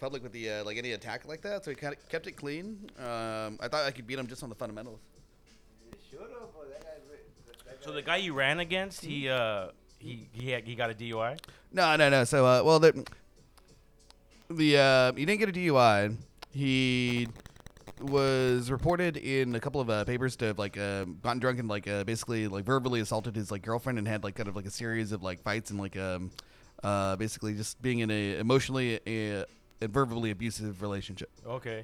public with the like any attack like that, so he kind of kept it clean. I thought I could beat him just on the fundamentals. So the guy you ran against, he got a DUI? No. So well, he didn't get a DUI. He was reported in a couple of papers to have like gotten drunk and like basically like verbally assaulted his like girlfriend and had like kind of like a series of like fights and like basically just being in a emotionally and verbally abusive relationship. Okay.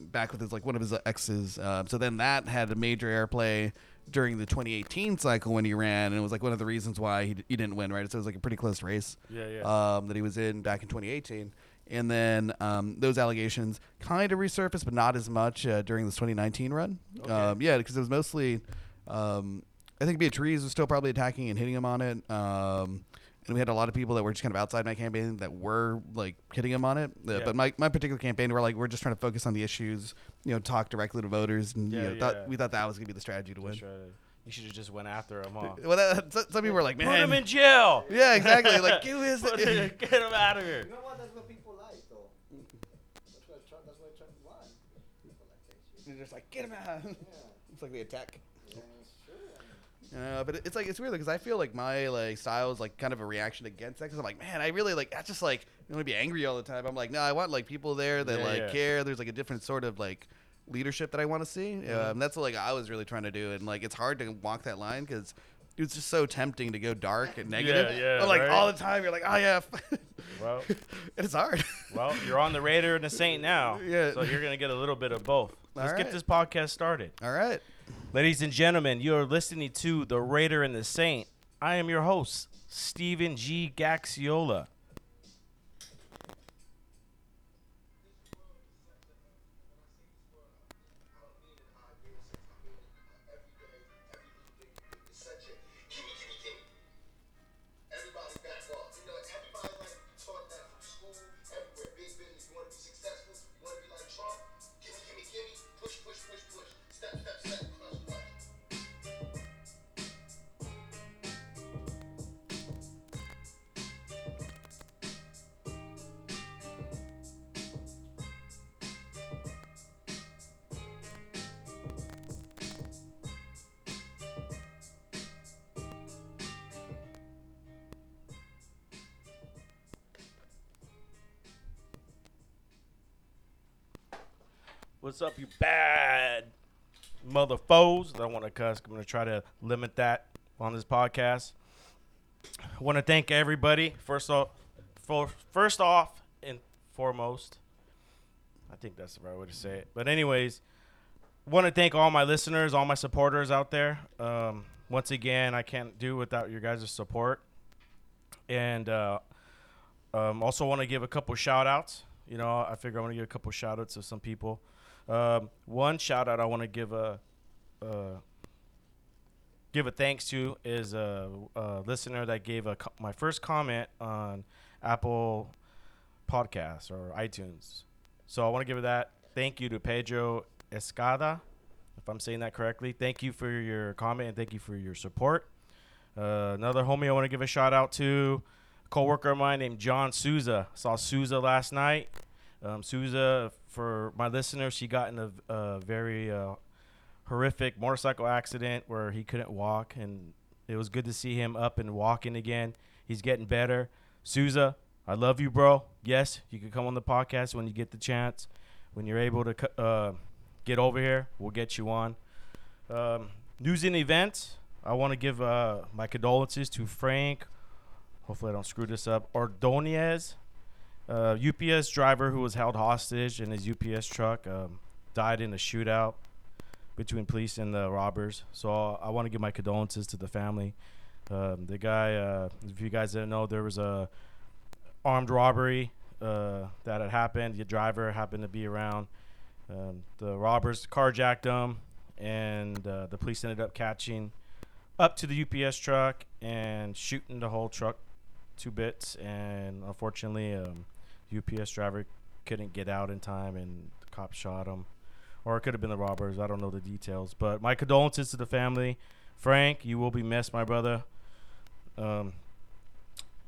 Back with his like one of his exes. So then that had a major airplay during the 2018 cycle when he ran, and it was like one of the reasons why he didn't win, right? So it was like a pretty close race. Yeah. That he was in back in 2018, and then those allegations kind of resurfaced, but not as much during this 2019 run. Okay. Because it was mostly, I think Beatrice was still probably attacking and hitting him on it. And we had a lot of people that were just kind of outside my campaign that were like hitting him on it. But my particular campaign, we're just trying to focus on the issues, talk directly to voters. And we thought that was going to be the strategy to win. You should have just went after him, huh? Well, some people were like, man. Put him in jail. Yeah, exactly. Like, get him out of here. You know what? That's what people like, though. That's why Trump won. People like that. They're just like, get him out. Yeah. It's like the attack. But it's like, it's weird because I feel like my like style is like kind of a reaction against that. Because I'm like, man, I really like, that's just like, I don't want to be angry all the time. I'm like, no, I want like people there that care. There's like a different sort of like leadership that I want to see. And that's what like I was really trying to do. And like, it's hard to walk that line because it's just so tempting to go dark and negative. But like all the time, you're like, oh yeah. Well, it's hard. Well, you're on the Raider and the Saint now. Yeah. So you're going to get a little bit of both. Let's get this podcast started. All right. Ladies and gentlemen, you are listening to The Raider and the Saint. I am your host, Stephen G. Gaxiola. What's up, you bad mother foes? I don't want to cuss. I'm going to try to limit that on this podcast. I want to thank everybody. First off and foremost, I think that's the right way to say it. But anyways, I want to thank all my listeners, all my supporters out there. Once again, I can't do without your guys' support. And also want to give a couple shout-outs. I figure I want to give a couple shout-outs to some people. One shout out I want to give a thanks to is a listener that gave my first comment on Apple Podcasts or iTunes. So I want to give that thank you to Pedro Escada, if I'm saying that correctly. Thank you for your comment and thank you for your support. Another homie I want to give a shout out to, a coworker of mine named John Sousa. Saw Sousa last night. Sousa, for my listeners, she got in a very horrific motorcycle accident where he couldn't walk, and it was good to see him up and walking again. He's getting better. Sousa, I love you, bro. Yes, you can come on the podcast when you get the chance. When you're able to get over here, we'll get you on. News and events, I want to give my condolences to Frank. Hopefully I don't screw this up. Ordonez. UPS driver who was held hostage in his UPS truck died in a shootout between police and the robbers. So I want to give my condolences to the family. The guy, if you guys didn't know, there was a armed robbery that had happened. The driver happened to be around. The robbers carjacked him, and the police ended up catching up to the UPS truck and shooting the whole truck to bits. And unfortunately, UPS driver couldn't get out in time, and the cops shot him. Or it could have been the robbers. I don't know the details. But my condolences to the family. Frank, you will be missed, my brother.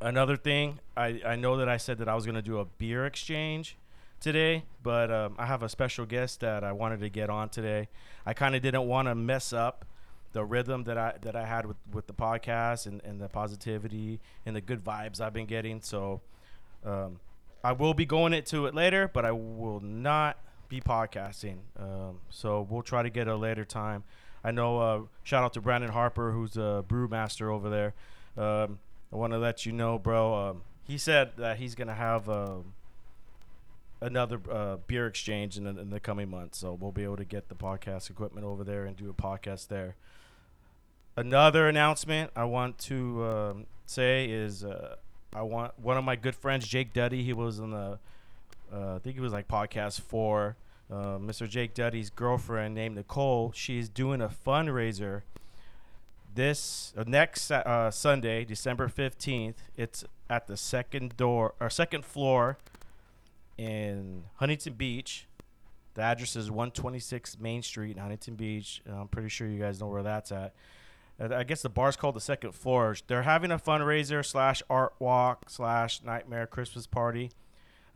Another thing, I know that I said that I was going to do a beer exchange. today, but I have a special guest that I wanted to get on today. I kind of didn't want to mess up the rhythm that I had with the podcast and the positivity and the good vibes I've been getting. So I will be going into it later, but I will not be podcasting. So we'll try to get a later time. I know, shout out to Brandon Harper, who's a brewmaster over there. I want to let you know, bro, he said that he's going to have another beer exchange in the coming months. So we'll be able to get the podcast equipment over there and do a podcast there. Another announcement I want to say is I want one of my good friends, Jake Duddy. He was in the, I think it was like podcast 4. Mr. Jake Duddy's girlfriend named Nicole. She's doing a fundraiser this next Sunday, December 15th. It's at the second floor in Huntington Beach. The address is 126 Main Street in Huntington Beach. I'm pretty sure you guys know where that's at. I guess the bar's called the second floor. They're having a fundraiser / art walk / nightmare Christmas party.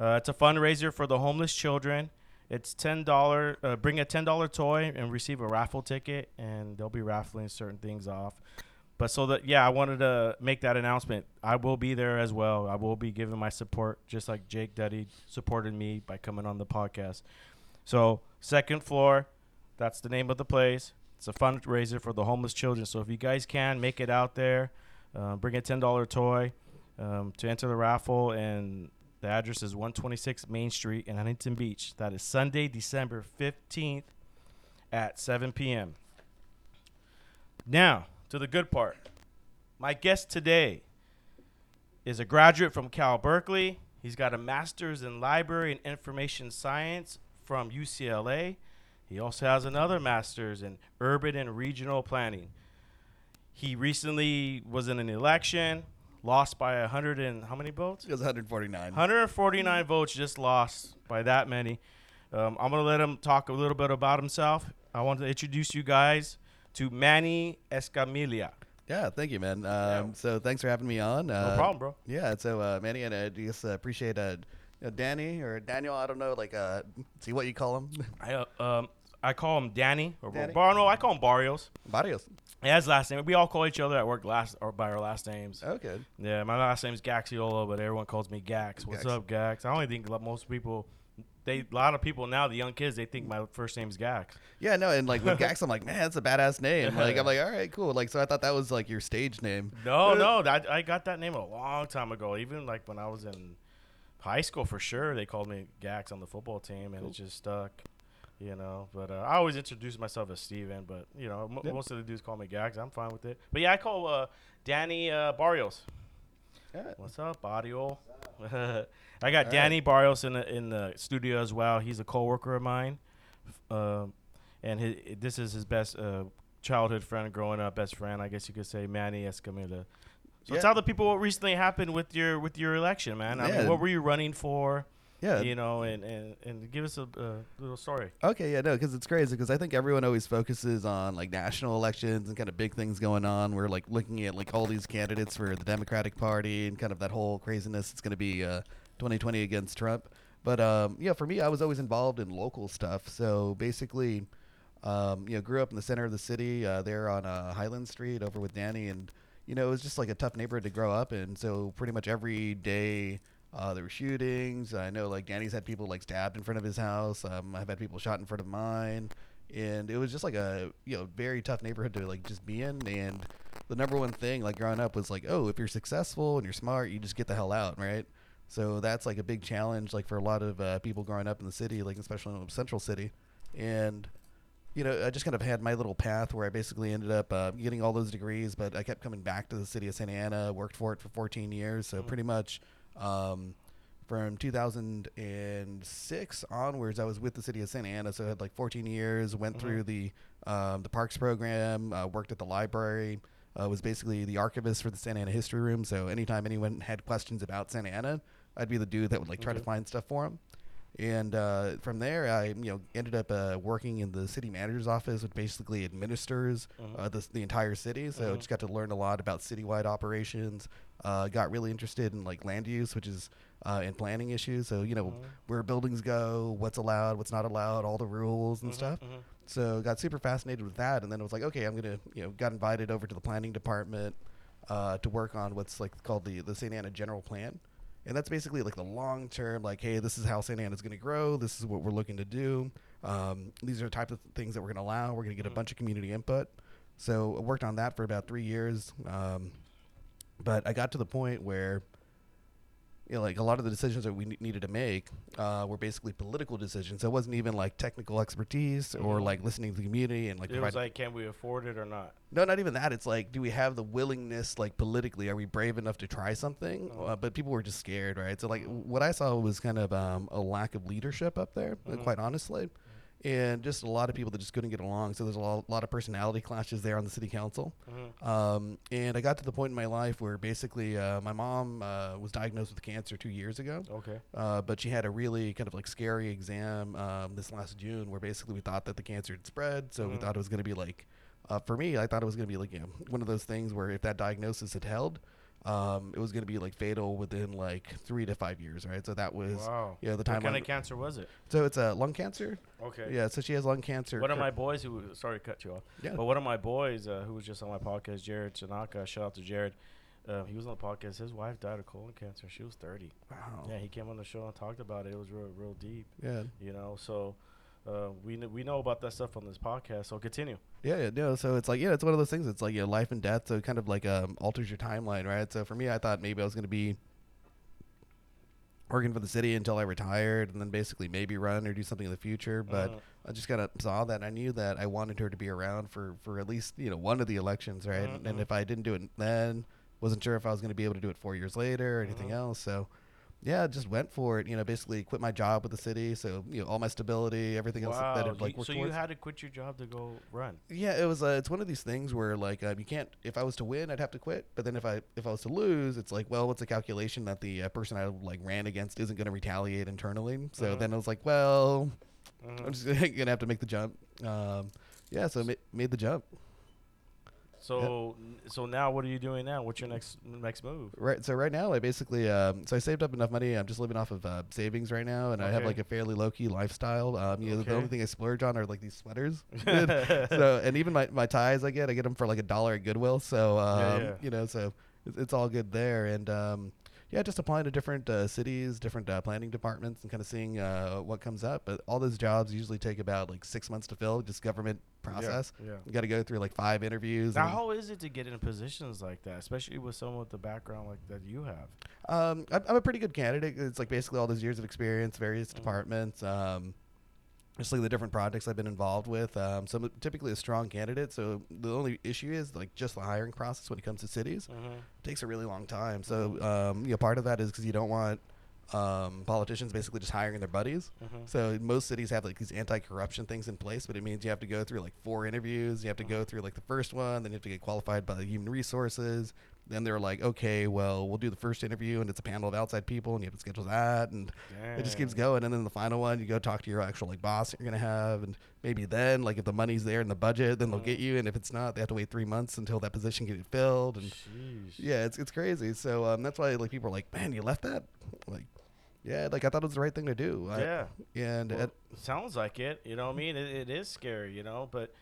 It's a fundraiser for the homeless children. It's $10. Bring a $10 toy and receive a raffle ticket, and they'll be raffling certain things off. But I wanted to make that announcement. I will be there as well. I will be giving my support, just like Jake Duddy supported me by coming on the podcast. So, second floor, that's the name of the place. It's a fundraiser for the homeless children. So if you guys can, make it out there. Bring a $10 toy to enter the raffle, and the address is 126 Main Street in Huntington Beach. That is Sunday, December 15th at 7 p.m. Now, to the good part. My guest today is a graduate from Cal Berkeley. He's got a master's in library and information science from UCLA. He also has another master's in urban and regional planning. He recently was in an election. Lost by 100 and how many votes? It was 149. 149 votes, just lost by that many. I'm going to let him talk a little bit about himself. I want to introduce you guys to Manny Escamilla. Yeah, thank you, man. So thanks for having me on. No problem, bro. Yeah, so Manny, and I just appreciate Danny or Daniel. I don't know, see what you call him. I call him Danny. I call him Barrios. Barrios. Yeah, his last name. We all call each other at work by our last names. Okay. Yeah, my last name's Gaxiola, but everyone calls me Gax. What's up, Gax? I only think most people, a lot of people now, the young kids, they think my first name's Gax. Yeah, no, and with Gax, I'm like, man, that's a badass name. I'm like, all right, cool. So I thought that was your stage name. No, I got that name a long time ago. Even when I was in high school, for sure, they called me Gax on the football team, and It just stuck. But I always introduce myself as Steven, but, most of the dudes call me Gags. I'm fine with it. But, I call Danny Barrios. Yeah. What's up, Barrio? I got Danny Barrios in the studio as well. He's a coworker of mine. And this is his best childhood friend growing up, best friend, I guess you could say, Manny Escamilla. So tell the people what recently happened with your election, man. I mean, what were you running for? Yeah, and give us a little story. Okay, yeah, no, because it's crazy because I think everyone always focuses on national elections and kind of big things going on. We're looking at all these candidates for the Democratic Party and kind of that whole craziness. It's going to be 2020 against Trump. But for me, I was always involved in local stuff. So basically, grew up in the center of the city there on Highland Street over with Danny, and it was just a tough neighborhood to grow up in. So pretty much every day. There were shootings. I know, Danny's had people, stabbed in front of his house. I've had people shot in front of mine. And it was just, a, very tough neighborhood to, just be in. And the number one thing, growing up was, if you're successful and you're smart, you just get the hell out, right? So that's, a big challenge, for a lot of people growing up in the city, especially in Central City. And, I just kind of had my little path where I basically ended up getting all those degrees, but I kept coming back to the city of Santa Ana, worked for it for 14 years, so pretty much... from 2006 onwards, I was with the city of Santa Ana, so I had 14 years, went through the parks program, worked at the library, was basically the archivist for the Santa Ana History Room, so anytime anyone had questions about Santa Ana, I'd be the dude that would try to find stuff for them. And from there, I ended up working in the city manager's office, which basically administers the entire city. So I just got to learn a lot about citywide operations. Got really interested in land use, which is and planning issues. So, you know, where buildings go, what's allowed, what's not allowed, all the rules and stuff. So got super fascinated with that. And then I was like, okay, I'm going to, you know, got invited over to the planning department to work on what's like called the Santa Ana General Plan. And that's basically like the long term, like, hey, this is how Santa Ana is going to grow. This is what we're looking to do. These are the type of things that we're going to allow. We're going to get a bunch of community input. So I worked on that for about 3 years. But I got to the point where, you know, like a lot of the decisions that we needed to make were basically political decisions. So it wasn't even like technical expertise or like listening to the community and like. It was like, can we afford it or not? No, not even that. It's like, do we have the willingness, like politically, are we brave enough to try something? But people were just scared, right? So like what I saw was kind of a lack of leadership up there, quite honestly, and just a lot of people that just couldn't get along. So there's a lot of personality clashes there on the city council. And I got to the point in my life where basically my mom was diagnosed with cancer 2 years ago. But she had a really kind of like scary exam this last June where basically we thought that the cancer had spread. So we thought it was going to be like, for me, I thought it was going to be like, you know, one of those things where if that diagnosis had held, it was going to be like fatal within like 3 to 5 years, right? So that was yeah, the time. What kind of cancer was it? So it's a lung cancer. Yeah, so she has lung cancer. One of my boys who sorry to cut you off. But one of my boys who was just on my podcast, Jared Tanaka. Shout out to Jared. He was on the podcast. His wife died of colon cancer. She was 30. Wow. Yeah, he came on the show and talked about it. It was real deep. Yeah. You know, so. We know about that stuff on this podcast, so continue. Yeah, so it's like, yeah, it's one of those things. It's like, you know, life and death, so it kind of like alters your timeline, right? So for me, I thought maybe I was going to be working for the city until I retired and then basically maybe run or do something in the future. But I just kind of saw that, and I knew that I wanted her to be around for at least, you know, one of the elections, right? And if I didn't do it then, wasn't sure if I was going to be able to do it 4 years later or anything else, so... Yeah, just went for it. You know, basically quit my job with the city, so you know all my stability, everything else that had like worked. So you had to quit your job to go run. Yeah, it was. It's one of these things where like you can't. If I was to win, I'd have to quit. But then if I was to lose, it's like, well, what's the calculation that the person I like ran against isn't going to retaliate internally? So then I was like, well, I'm just gonna have to make the jump. Yeah, so made the jump. So so now what are you doing now? What's your next move? Right. So right now I basically so I saved up enough money. I'm just living off of savings right now, and I have like a fairly low key lifestyle. You know, the only thing I splurge on are like these sweaters. So and even my ties I get them for like $1 at Goodwill. So you know, so it's all good there. And yeah, just applying to different cities, different planning departments, and kind of seeing what comes up. But all those jobs usually take about like 6 months to fill, just government process. Yeah. You got to go through like 5 interviews. Now, how is it to get into positions like that, especially with someone with the background like that you have? I'm a pretty good candidate. It's like basically all those years of experience, various departments, just like the different projects I've been involved with. So I'm typically a strong candidate. So the only issue is like just the hiring process when it comes to cities. It takes a really long time. So you know, part of that is because you don't want politicians basically just hiring their buddies. So most cities have like these anti-corruption things in place, but it means you have to go through like 4 interviews. You have to go through like the first one, then you have to get qualified by the human resources. Then they're like, okay, well, we'll do the first interview, and it's a panel of outside people, and you have to schedule that, and it just keeps going. And then the final one, you go talk to your actual like boss that you're gonna have, and maybe then like if the money's there in the budget, then they'll get you, and if it's not, they have to wait 3 months until that position gets filled. And yeah, it's crazy. So that's why like people are like, man, you left that, like. Yeah, like I thought it was the right thing to do. And well, it sounds like it. You know what I mean? It is scary, you know, but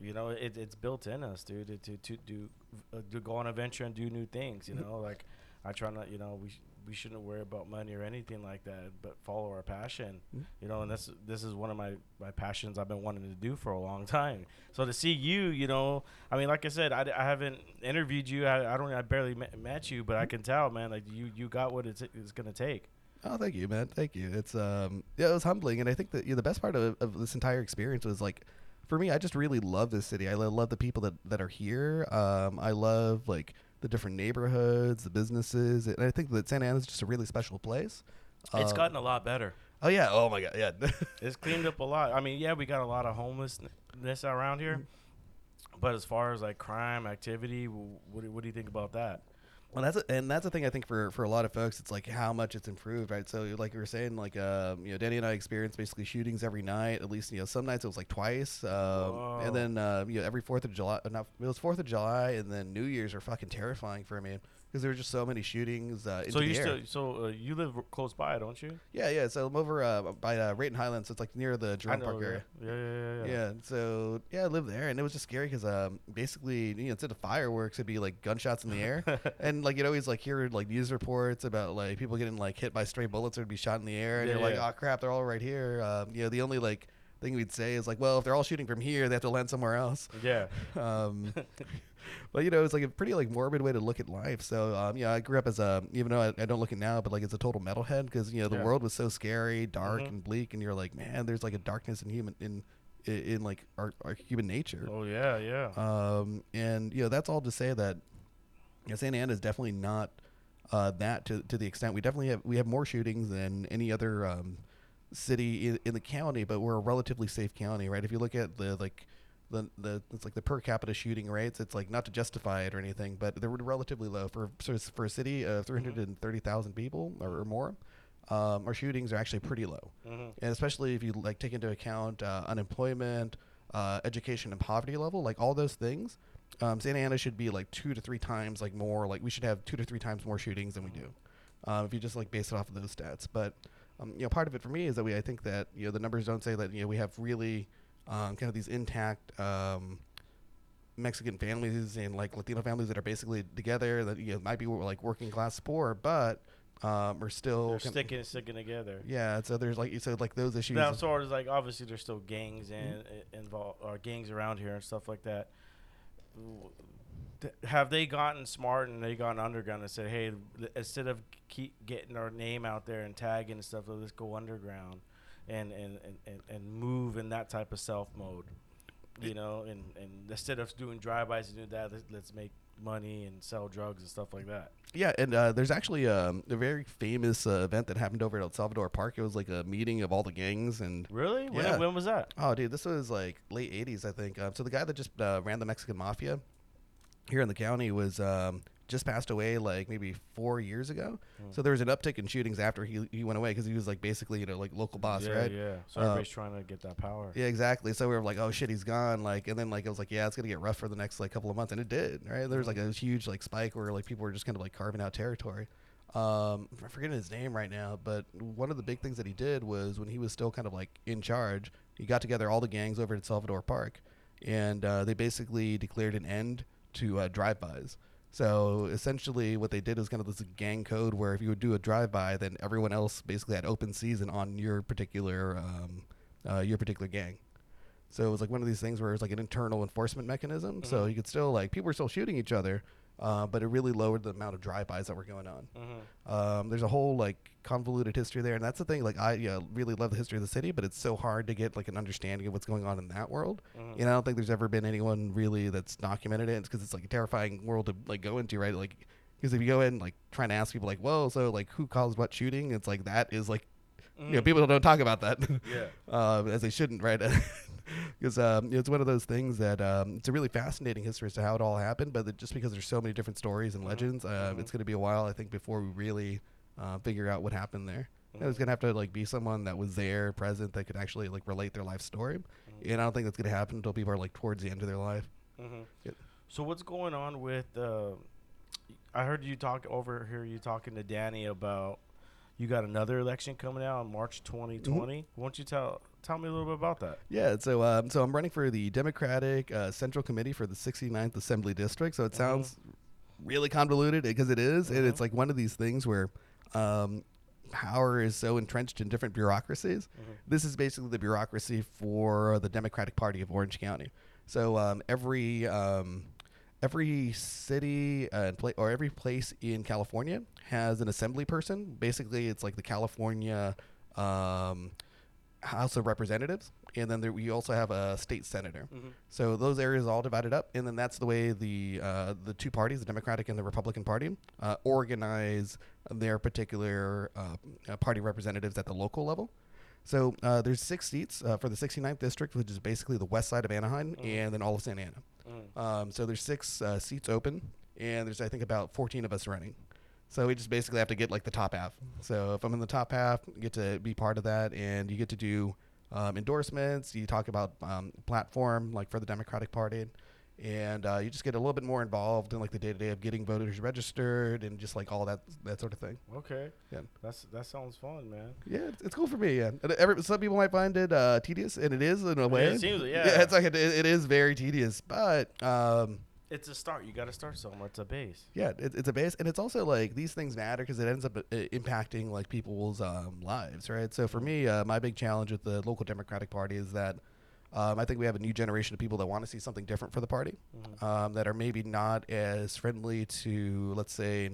you know it's built in us, dude, to go on a venture and do new things. You know, like I try not. You know, we shouldn't worry about money or anything like that, but follow our passion. You know, and this is one of my passions I've been wanting to do for a long time. So to see you, you know, I mean, like I said, I haven't interviewed you. I barely met you, but I can tell, man. Like you got what it's gonna take. Oh, thank you, man. Thank you. It's yeah, it was humbling, and I think that, you know, the best part of this entire experience was like, for me, I just really love this city. I love the people that are here. I love like the different neighborhoods, the businesses, and I think that Santa Ana is just a really special place. It's gotten a lot better. Oh yeah. Oh my God. Yeah. It's cleaned up a lot. I mean, yeah, we got a lot of homelessness around here, but as far as like crime activity, what do you think about that? Well, that's the thing I think for a lot of folks, it's like how much it's improved, right? So like you were saying, like you know, Danny and I experienced basically shootings every night. At least, you know, some nights it was like twice, and then you know, every 4th of July, and it was 4th of July, and then New Year's are fucking terrifying for me. because there were just so many shootings. You live close by, don't you? Yeah. So I'm over by Rayton Highlands. So it's like near the Jungle Park area. Yeah. So yeah, I live there, and it was just scary because basically, instead of fireworks, it'd be like gunshots in the air, and like you'd always like hear like news reports about like people getting like hit by stray bullets or be shot in the air, and you're like, oh crap, they're all right here. The only like thing we'd say is like, well, if they're all shooting from here, they have to land somewhere else. Yeah. But it's like a pretty like morbid way to look at life. So I grew up as a, even though I don't look at now, but like it's a total metalhead because the world was so scary, dark and bleak, and you're like, man, there's like a darkness in human in like our human nature. Oh yeah. And that's all to say that Santa Ana is definitely not that to the extent we have more shootings than any other city in the county, but we're a relatively safe county, right? If you look at the it's like the per capita shooting rates, it's like, not to justify it or anything, but they're relatively low for a city of 330,000 people or more. Our shootings are actually pretty low, and especially if you like take into account unemployment, education, and poverty level, like all those things. Santa Ana should be like 2 to 3 times like more, like we should have 2 to 3 times more shootings than we do, if you just like base it off of those stats. But part of it for me is that I think that the numbers don't say that we have really kind of these intact Mexican families and like Latino families that are basically together, that might be like working class poor, but are still sticking together. Yeah, so there's like you said, like those issues. Now, as far as like obviously there's still gangs and involved or gangs around here and stuff like that. Have they gotten smart and they gotten underground and said, hey, instead of keep getting our name out there and tagging and stuff, let's go underground and move in that type of self mode, and instead of doing drive-bys and doing that, let's make money and sell drugs and stuff like that. Yeah, and there's actually a very famous event that happened over at El Salvador Park. It was like a meeting of all the gangs. And really? Yeah. When was that? Oh, dude, this was like late 80s, I think. So the guy that just ran the Mexican Mafia here in the county was just passed away like maybe 4 years ago. So there was an uptick in shootings after he went away because he was like basically like local boss, right? Yeah. So everybody's trying to get that power. Yeah, exactly. So we were like, oh shit, he's gone. Like, and then like it was like, yeah, it's gonna get rough for the next like couple of months, and it did, right? There was like a huge like spike where like people were just kind of like carving out territory. I forget his name right now, but one of the big things that he did was when he was still kind of like in charge, he got together all the gangs over at Salvador Park, and they basically declared an end to drive-bys. So essentially what they did is kind of this gang code where if you would do a drive-by, then everyone else basically had open season on your particular gang. So it was like one of these things where it was like an internal enforcement mechanism. So you could still like, people were still shooting each other, but it really lowered the amount of drive-bys that were going on. There's a whole like convoluted history there, and that's the thing. Like I really love the history of the city, but it's so hard to get like an understanding of what's going on in that world. And I don't think there's ever been anyone really that's documented it, because it's like a terrifying world to like go into, right? Like because if you go in like trying to ask people like, whoa, so like who caused what shooting? It's like that is like people don't talk about that. As they shouldn't, right? Because it's one of those things that it's a really fascinating history as to how it all happened, but just because there's so many different stories and legends, it's going to be a while, I think, before we really figure out what happened there. And it's going to have to like be someone that was there, present, that could actually like relate their life story. And I don't think that's going to happen until people are like towards the end of their life. Yeah. So what's going on with? I heard you talk over here. You talking to Danny about you got another election coming out in March 2020. Won't you tell me a little bit about that? Yeah, so I'm running for the Democratic Central Committee for the 69th Assembly District. So it sounds really convoluted because it is, and it's like one of these things where power is so entrenched in different bureaucracies. This is basically the bureaucracy for the Democratic Party of Orange County. So every city or every place in California has an assembly person. Basically, it's like the California House of Representatives, and then we also have a state senator. So those areas are all divided up, and then that's the way the two parties, the Democratic and the Republican Party, organize their particular party representatives at the local level. So there's 6 seats for the 69th district, which is basically the west side of Anaheim and then all of Santa Ana. So there's 6 seats open, and there's I think about 14 of us running. So we just basically have to get like the top half. So if I'm in the top half, you get to be part of that, and you get to do endorsements. You talk about platform like for the Democratic Party, And you just get a little bit more involved in like the day-to-day of getting voters registered and just like all that sort of thing. Okay. Yeah. That sounds fun, man. Yeah, it's cool for me. Yeah. And some people might find it tedious, and it is in a way. It seems, yeah. Yeah, it's like it is very tedious, but it's a start. You got to start somewhere. It's a base. Yeah, it's a base, and it's also like these things matter because it ends up impacting like people's lives, right? So for me, my big challenge with the local Democratic Party is that. I think we have a new generation of people that want to see something different for the party, mm-hmm. That are maybe not as friendly to, let's say,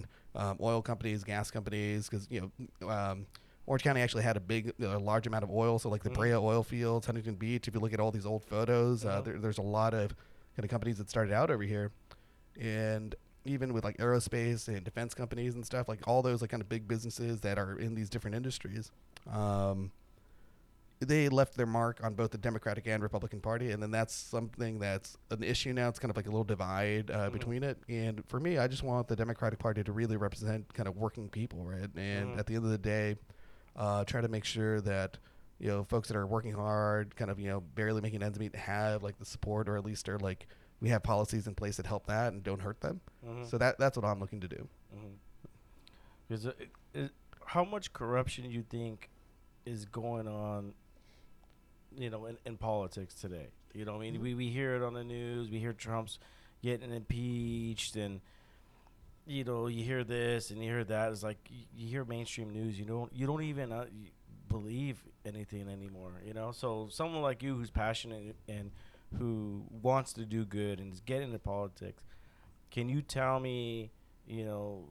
oil companies, gas companies, because you know Orange County actually had a large amount of oil. So like the mm-hmm. Brea oil fields, Huntington Beach. If you look at all these old photos, mm-hmm. there's a lot of kind of companies that started out over here, and even with like aerospace and defense companies and stuff, like all those like kind of big businesses that are in these different industries. They left their mark on both the Democratic and Republican Party, and then that's something that's an issue now. It's kind of like a little divide mm-hmm. between it. And for me, I just want the Democratic Party to really represent kind of working people, right? And mm-hmm. at the end of the day, try to make sure that you know folks that are working hard, kind of you know barely making ends meet, have like the support, or at least are like we have policies in place that help that and don't hurt them. Mm-hmm. So that's what I'm looking to do. Mm-hmm. Is how much corruption you think is going on? You know, in politics today, you know, I mean, we hear it on the news. We hear Trump's getting impeached, and you know, you hear this and you hear that. It's like you hear mainstream news. You don't even believe anything anymore. You know, so someone like you who's passionate and who wants to do good and is getting into politics, can you tell me, you know,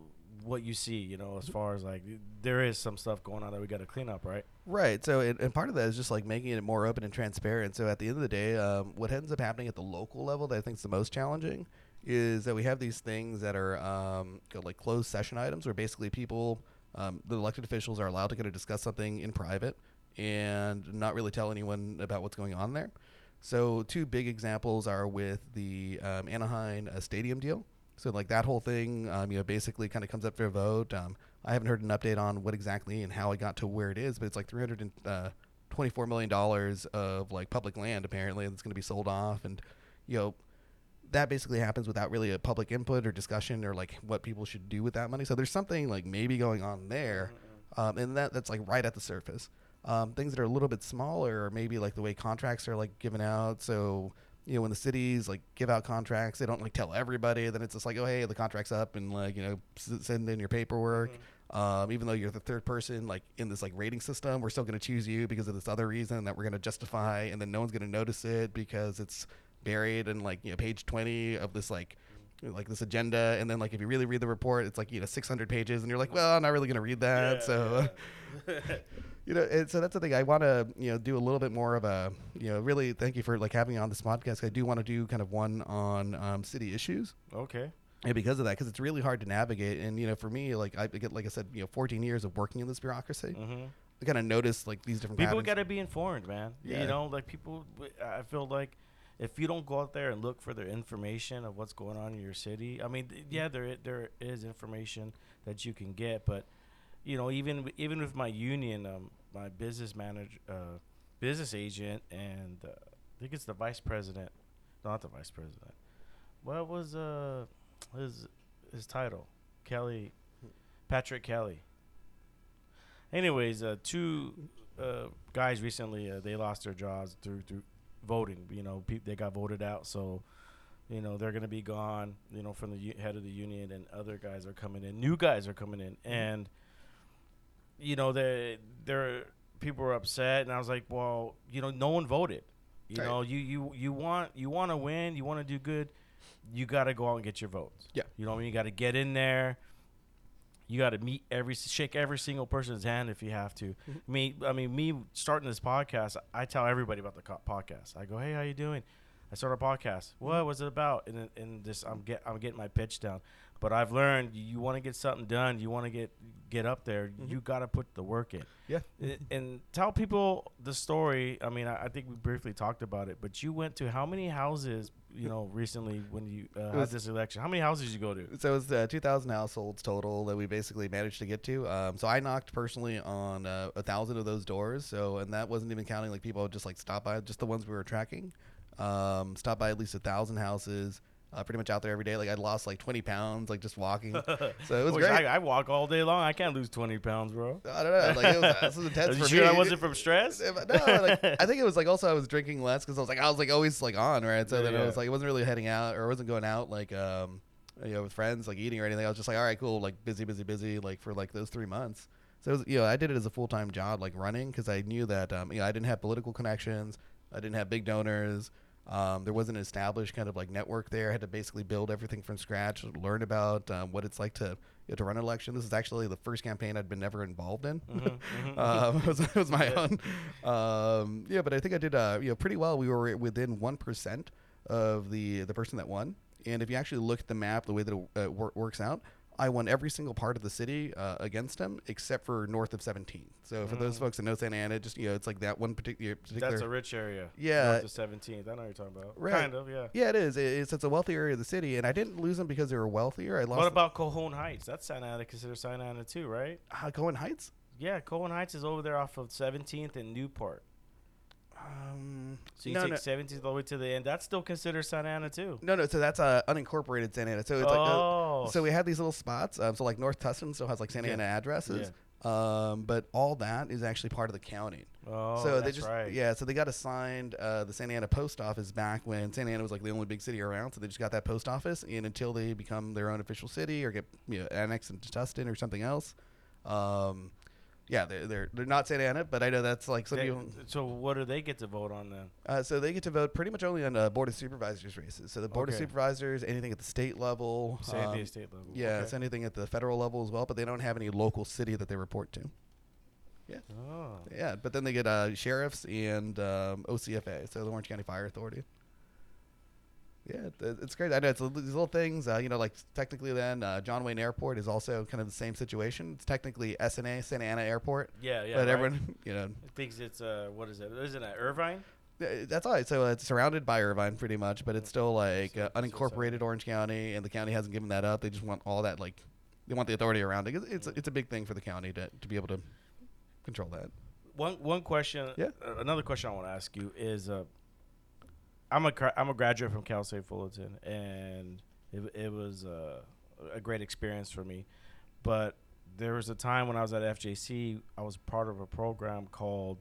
what you see, you know, as far as like there is some stuff going on that we got to clean up, right? Right. So, and part of that is just like making it more open and transparent. So at the end of the day, what ends up happening at the local level that I think is the most challenging is that we have these things that are like closed session items where basically people, the elected officials are allowed to kind of discuss something in private and not really tell anyone about what's going on there. So two big examples are with the Anaheim stadium deal. So like that whole thing, you know, basically kind of comes up for a vote. I haven't heard an update on what exactly and how it got to where it is, but it's like $324 million of like public land apparently that's going to be sold off. And, you know, that basically happens without really a public input or discussion or like what people should do with that money. So there's something like maybe going on there. And that's like right at the surface. Things that are a little bit smaller or maybe like the way contracts are like given out. So, you know, when the cities like give out contracts, they don't like tell everybody. Then it's just like, oh, hey, the contract's up, and like you know, send in your paperwork. Mm-hmm. Even though you're the third person like in this like rating system, we're still going to choose you because of this other reason that we're going to justify, and then no one's going to notice it because it's buried in like you know page 20 of this like this agenda. And then like if you really read the report, it's like you know 600 pages, and you're like, well, I'm not really going to read that. Yeah, so. Yeah. You know, and so that's the thing. I want to, you know, do a little bit more of a, you know, really thank you for like having me on this podcast. I do want to do kind of one on city issues. Okay. And because of that, because it's really hard to navigate. And, you know, for me, like I get, like I said, you know, 14 years of working in this bureaucracy. Mm-hmm. I kind of noticed like these different people got to be informed, man. Yeah. You know, like people, I feel like if you don't go out there and look for their information of what's going on in your city. I mean, yeah, there is information that you can get, but, you know, even with my union, my business manager, business agent, and I think it's the vice president, not the vice president. What was his title? Kelly, Patrick Kelly. Anyways, two guys recently they lost their jobs through voting. You know, they got voted out, so you know they're gonna be gone. You know, from the head of the union, and other guys are coming in. New guys are coming in, and. You know, people were upset, and I was like, well, you know, no one voted. You know, you want to win, you want to do good, you got to go out and get your votes. Yeah. You know what I mean? You got to get in there. You got to shake every single person's hand if you have to. Mm-hmm. Me starting this podcast, I tell everybody about the podcast. I go, hey, how you doing? I started a podcast. Mm-hmm. What was it about? And this, I'm getting my pitch down. But I've learned you want to get something done. You want to get up there. Mm-hmm. You got to put the work in. Yeah. And tell people the story. I mean, I think we briefly talked about it, but you went to how many houses, you know, recently when you had this election? How many houses did you go to? So it was 2,000 households total that we basically managed to get to. So I knocked personally on 1,000 of those doors. So, and that wasn't even counting like people just like stop by, just the ones we were tracking. Stopped by at least 1,000 houses. Pretty much out there every day. Like I lost like 20 pounds, like just walking. So it was great. I walk all day long. I can't lose 20 pounds, bro. I don't know. Like this was intense for me. Sure, I wasn't from stress. No, like, I think it was like also I was drinking less because I was always like on, right. So yeah, then yeah. I was like I wasn't really heading out or I wasn't going out like with friends like eating or anything. I was just like all right, cool, like busy like for like those 3 months. So it was, I did it as a full-time job like running because I knew that I didn't have political connections, I didn't have big donors. There wasn't an established kind of like network there. I had to basically build everything from scratch, learn about what it's like to run an election. This is actually the first campaign I'd been never involved in. Mm-hmm, mm-hmm. It was my own. But I think I did pretty well. We were within 1% of the person that won. And if you actually look at the map, the way that it works out, I won every single part of the city against him, except for north of 17. So for those folks that know Santa Ana, just it's like that one particular. That's a rich area. Yeah, north of 17th. I know what you're talking about. Right. Kind of. Yeah. Yeah, it is. It's a wealthy area of the city, and I didn't lose them because they were wealthier. I lost. What about Cajon Heights? That's Santa Ana. Consider Santa Ana too, right? Cajon Heights. Yeah, Cajon Heights is over there off of 17th and Newport. So you take 17th all the way to the end. That's still considered Santa Ana too. No, so that's unincorporated Santa Ana. So it's so we had these little spots. So like North Tustin still has like Santa Ana addresses. Yeah. But all that is actually part of the county. Oh, so that's right. Yeah, so they got assigned the Santa Ana post office back when Santa Ana was like the only big city around. So they just got that post office, and until they become their own official city or get annexed into Tustin or something else. Yeah, they're not Santa Ana, but I know that's like some people. So what do they get to vote on then? So they get to vote pretty much only on Board of Supervisors races. So the Board of Supervisors, anything at the state level. State level. Yeah, it's anything at the federal level as well, but they don't have any local city that they report to. Yeah. Oh. Yeah, but then they get sheriffs and OCFA, so the Orange County Fire Authority. Yeah, it's great. I know it's these little things, like technically then John Wayne Airport is also kind of the same situation. It's technically SNA, Santa Ana Airport. Yeah. But everyone, thinks it's, what is it? Isn't it Irvine? That's all right. So it's surrounded by Irvine pretty much, but it's still like unincorporated Orange County, and the county hasn't given that up. They just want all that, like, they want the authority around it. It's a big thing for the county to be able to control that. One question, another question I want to ask you is, I'm a graduate from Cal State Fullerton, and it was a great experience for me. But there was a time when I was at FJC, I was part of a program called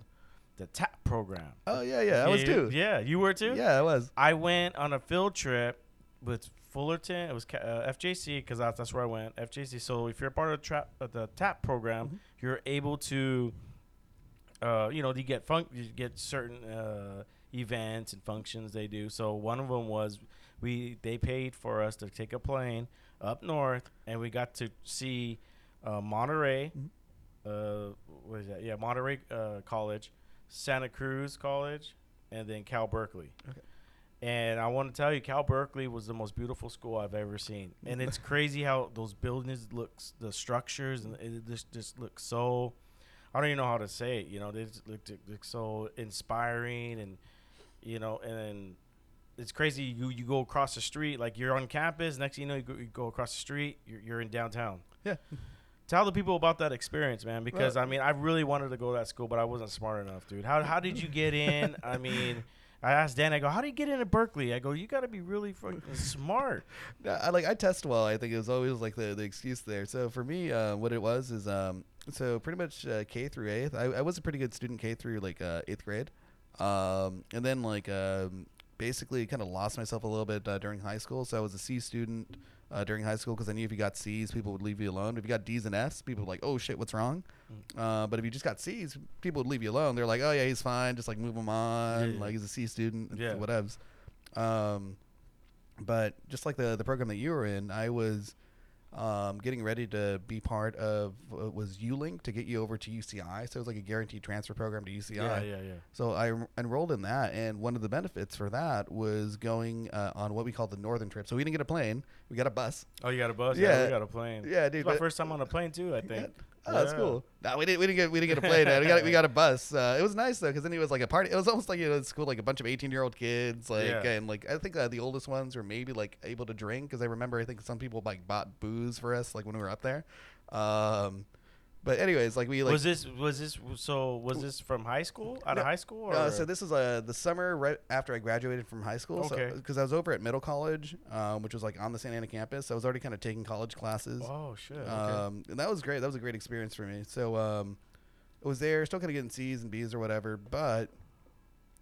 the TAP program. Oh, yeah, I was too. Yeah, you were too? Yeah, I was. I went on a field trip with Fullerton. It was FJC because that's where I went, FJC. So if you're part of the TAP program, you're able to, you get certain events and functions they do. So one of them was they paid for us to take a plane up north, and we got to see Monterey, Monterey College, Santa Cruz College, and then Cal Berkeley. Okay. And I want to tell you, Cal Berkeley was the most beautiful school I've ever seen, and it's crazy how those buildings looks, the structures, and it just looks so. I don't even know how to say it. They just look so inspiring and. And it's crazy. You go across the street, like you're on campus. Next thing you go across the street, you're in downtown. Yeah. Tell the people about that experience, man, because, I really wanted to go to that school, but I wasn't smart enough, dude. How did you get in? I asked Dan, I go, how do you get into Berkeley? I go, you got to be really fucking smart. I test well. I think it was always like the excuse there. So for me, what it was is, so pretty much K through 8th. I was a pretty good student K through like 8th grade. And then basically kind of lost myself a little bit during high school. So I was a C student during high school because I knew if you got C's, people would leave you alone. If you got D's and F's, people were like, oh, shit, what's wrong? But if you just got C's, people would leave you alone. They're like, oh, yeah, he's fine. Just like move him on. Yeah. Like he's a C student. Yeah. Whatevs. But just like the program that you were in, I was getting ready to be part of what was U-Link to get you over to UCI. So it was like a guaranteed transfer program to UCI. Yeah. So I enrolled in that, and one of the benefits for that was going on what we call the northern trip. So we didn't get a plane. We got a bus. Oh, you got a bus? Yeah, we got a plane. Yeah, dude. It was my first time on a plane, too, I think. Yeah. Oh, that's cool. No, we didn't get a plane. We got a bus. It was nice though, because then it was like a party. It was almost like at school, like a bunch of 18-year-old kids, and I think the oldest ones were maybe like able to drink, because I remember I think some people like bought booze for us like when we were up there. But anyways, like we like was this from high school out of high school? Or? So this is the summer right after I graduated from high school. Okay. Because I was over at Middle College, which was like on the Santa Ana campus. I was already kind of taking college classes. Oh shit. Okay. And that was great. That was a great experience for me. So I was there, still kind of getting C's and B's or whatever, but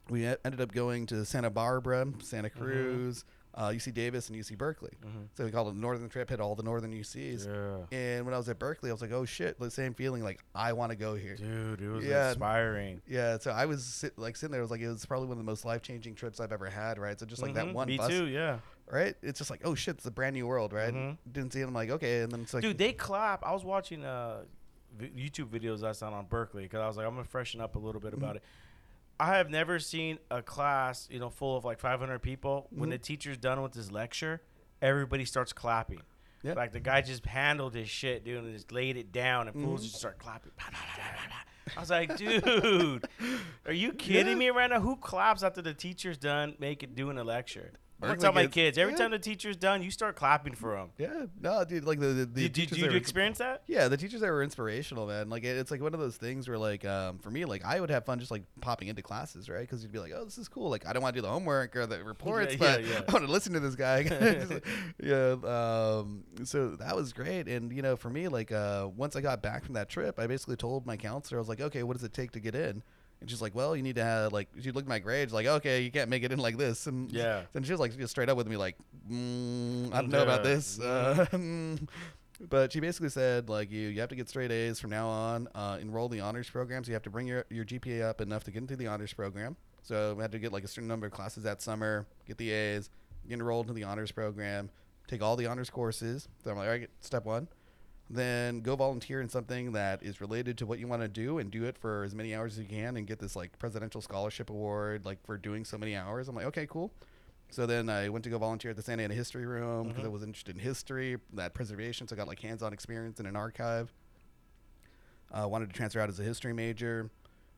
we ended up going to Santa Barbara, Santa Cruz. Mm-hmm. UC Davis and UC Berkeley. Mm-hmm. So we called it a northern trip, hit all the northern UCs. Yeah. And when I was at Berkeley, I was like, oh shit, the same feeling, like I want to go here. Dude, it was inspiring. Yeah, so I was sitting there, it was probably one of the most life-changing trips I've ever had, right? So just like that one bus. Me too, yeah. Right? It's just like, oh shit, it's a brand new world, right? Mm-hmm. Didn't see it, I'm like, okay. And then it's like, dude, they clap. I was watching YouTube videos last night on Berkeley because I was like, I'm going to freshen up a little bit about it. I have never seen a class, full of like 500 people. When the teacher's done with his lecture, everybody starts clapping. Yeah. Like the guy just handled his shit, dude, and just laid it down, and fools just start clapping. I was like, dude, are you kidding me right now? Who claps after the teacher's done doing a lecture? I tell my kids every time the teacher's done, you start clapping for them. Yeah, no, dude. Like the teachers. Did you experience that? Yeah, the teachers that were inspirational, man. Like it's like one of those things where like for me, like I would have fun just like popping into classes, right? Because you'd be like, oh, this is cool. Like I don't want to do the homework or the reports, but I want to listen to this guy. So that was great, and for me, like once I got back from that trip, I basically told my counselor, I was like, okay, what does it take to get in? And she's like, well, you need to have, like, she looked at my grades, like, okay, you can't make it in like this. And she was like, just straight up with me, like, I don't know about this. But she basically said, like, you have to get straight A's from now on, enroll in the honors program. So you have to bring your GPA up enough to get into the honors program. So we had to get like a certain number of classes that summer, get the A's, get enrolled in the honors program, take all the honors courses. So I'm like, all right, step one. Then go volunteer in something that is related to what you want to do and do it for as many hours as you can and get this like presidential scholarship award, like for doing so many hours. I'm like, okay, cool. So then I went to go volunteer at the Santa Ana History Room because I was interested in history, that preservation. So I got like hands-on experience in an archive. Wanted to transfer out as a history major.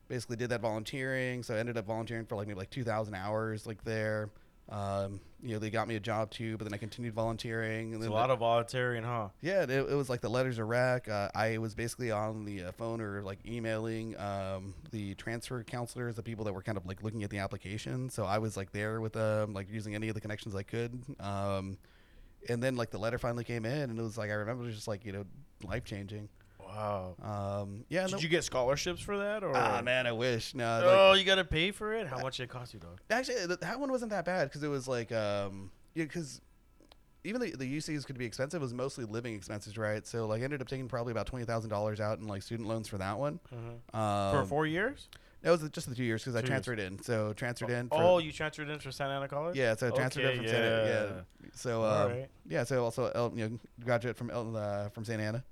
Basically did that volunteering. So I ended up volunteering for like maybe like 2,000 hours like there. They got me a job too, but then I continued volunteering. And then a lot of volunteering, huh? Yeah, it was like the letters of rec. I was basically on the phone or like emailing the transfer counselors, the people that were kind of like looking at the application. So I was like there with them, like using any of the connections I could. And then like the letter finally came in, and it was like I remember it was just like life changing. Wow. Yeah. Did you get scholarships for that? Or? Ah, man, I wish. No. Oh, you got to pay for it? How much did it cost you, dog? Actually, that one wasn't that bad because it was like, because even the UCs could be expensive. It was mostly living expenses, right? So, like, I ended up taking probably about $20,000 out in, like, student loans for that one. Mm-hmm. For 4 years? No, it was just the 2 years because I transferred in. So, you transferred in for Santa Ana College? Yeah, so I transferred in from Santa Ana. Yeah. So, so also, graduate from Santa Ana.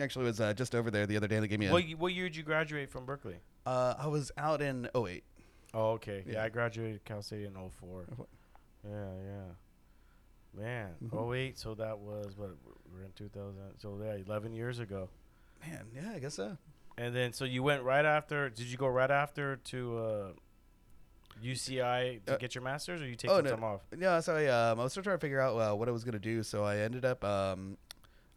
Actually, it was just over there the other day. They gave me what year did you graduate from Berkeley? I was out in 2008. Oh, okay. Yeah, I graduated Cal State in 2004. Yeah. Man, 2008, so that was, we're in 2000. So, 11 years ago. Man, yeah, I guess so. And then, so you went right after, did you go right after to UCI to get your master's, or you take some time off? No, so I was still trying to figure out what I was going to do, so I ended up...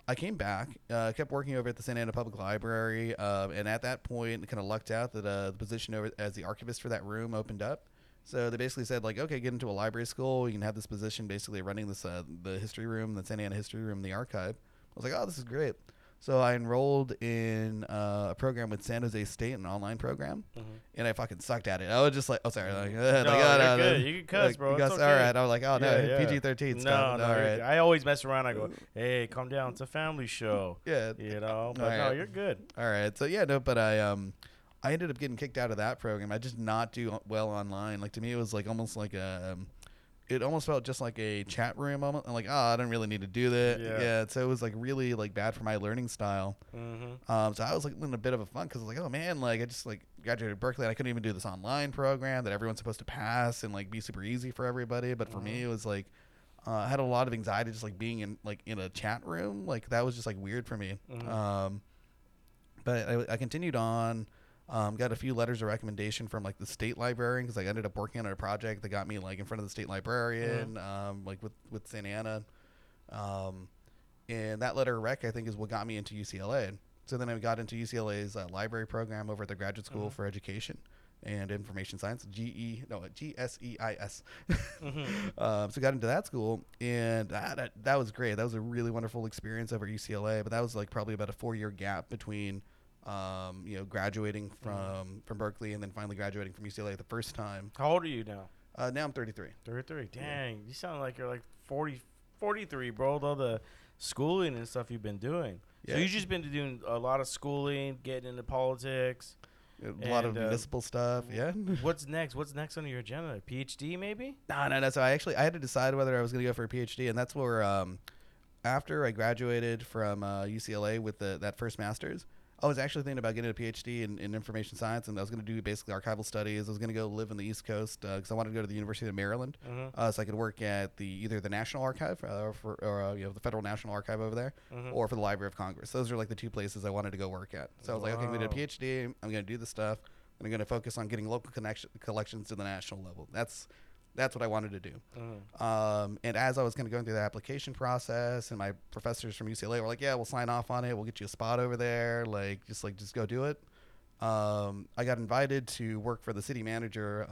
I came back, kept working over at the Santa Ana Public Library, and at that point, kind of lucked out that the position over as the archivist for that room opened up. So they basically said, like, okay, get into a library school. You can have this position basically running this the history room, the Santa Ana history room, the archive. I was like, oh, this is great. So I enrolled in a program with San Jose State, an online program, and I fucking sucked at it. I was just like, oh, sorry. Like, no, you can cuss, like, bro. It's okay. All right. I was like, oh, no, PG-13. No, all right. I always mess around. I go, hey, calm down. It's a family show. Yeah. But no, you're good. All right. So, but I ended up getting kicked out of that program. I just not do well online. Like, to me, it was like almost like a... it almost felt just like a chat room moment. I'm like, I don't really need to do that. Yeah. So it was like really like bad for my learning style. Mm-hmm. So I was like in a bit of a funk because I was like, oh man, like I just like graduated Berkeley and I couldn't even do this online program that everyone's supposed to pass and like be super easy for everybody. But for me, it was like, I had a lot of anxiety just like being in a chat room. Like that was just like weird for me. Mm-hmm. But I continued on. Got a few letters of recommendation from like the state librarian because I ended up working on a project that got me like in front of the state librarian, like with Santa Ana, and that letter of rec I think is what got me into UCLA. So then I got into UCLA's library program over at the Graduate School for Education and Information Science, GSEIS. Mm-hmm. So got into that school, and that was great. That was a really wonderful experience over at UCLA, but that was like probably about a 4-year gap between graduating from Berkeley and then finally graduating from UCLA the first time. How old are you now? Now I'm 33. 33. Dang, you sound like you're like 40, 43, bro, with all the schooling and stuff you've been doing. Yeah. So you've just been doing a lot of schooling, getting into politics. A lot of municipal stuff, yeah. What's next? What's next on your agenda? A PhD, maybe? No. So I had to decide whether I was going to go for a PhD, and that's where after I graduated from UCLA with that first master's, I was actually thinking about getting a PhD in information science, and I was going to do basically archival studies. I was going to go live on the East Coast because I wanted to go to the University of Maryland, so I could work at either the National Archive or the Federal National Archive over there, or for the Library of Congress. Those are like the two places I wanted to go work at. So I was like, okay, I'm going to do a PhD. I'm going to do this stuff, and I'm going to focus on getting local collections to the national level. That's what I wanted to do. And as I was kind of going through the application process, and my professors from UCLA were like, yeah, we'll sign off on it. We'll get you a spot over there. Just go do it. I got invited to work for the city manager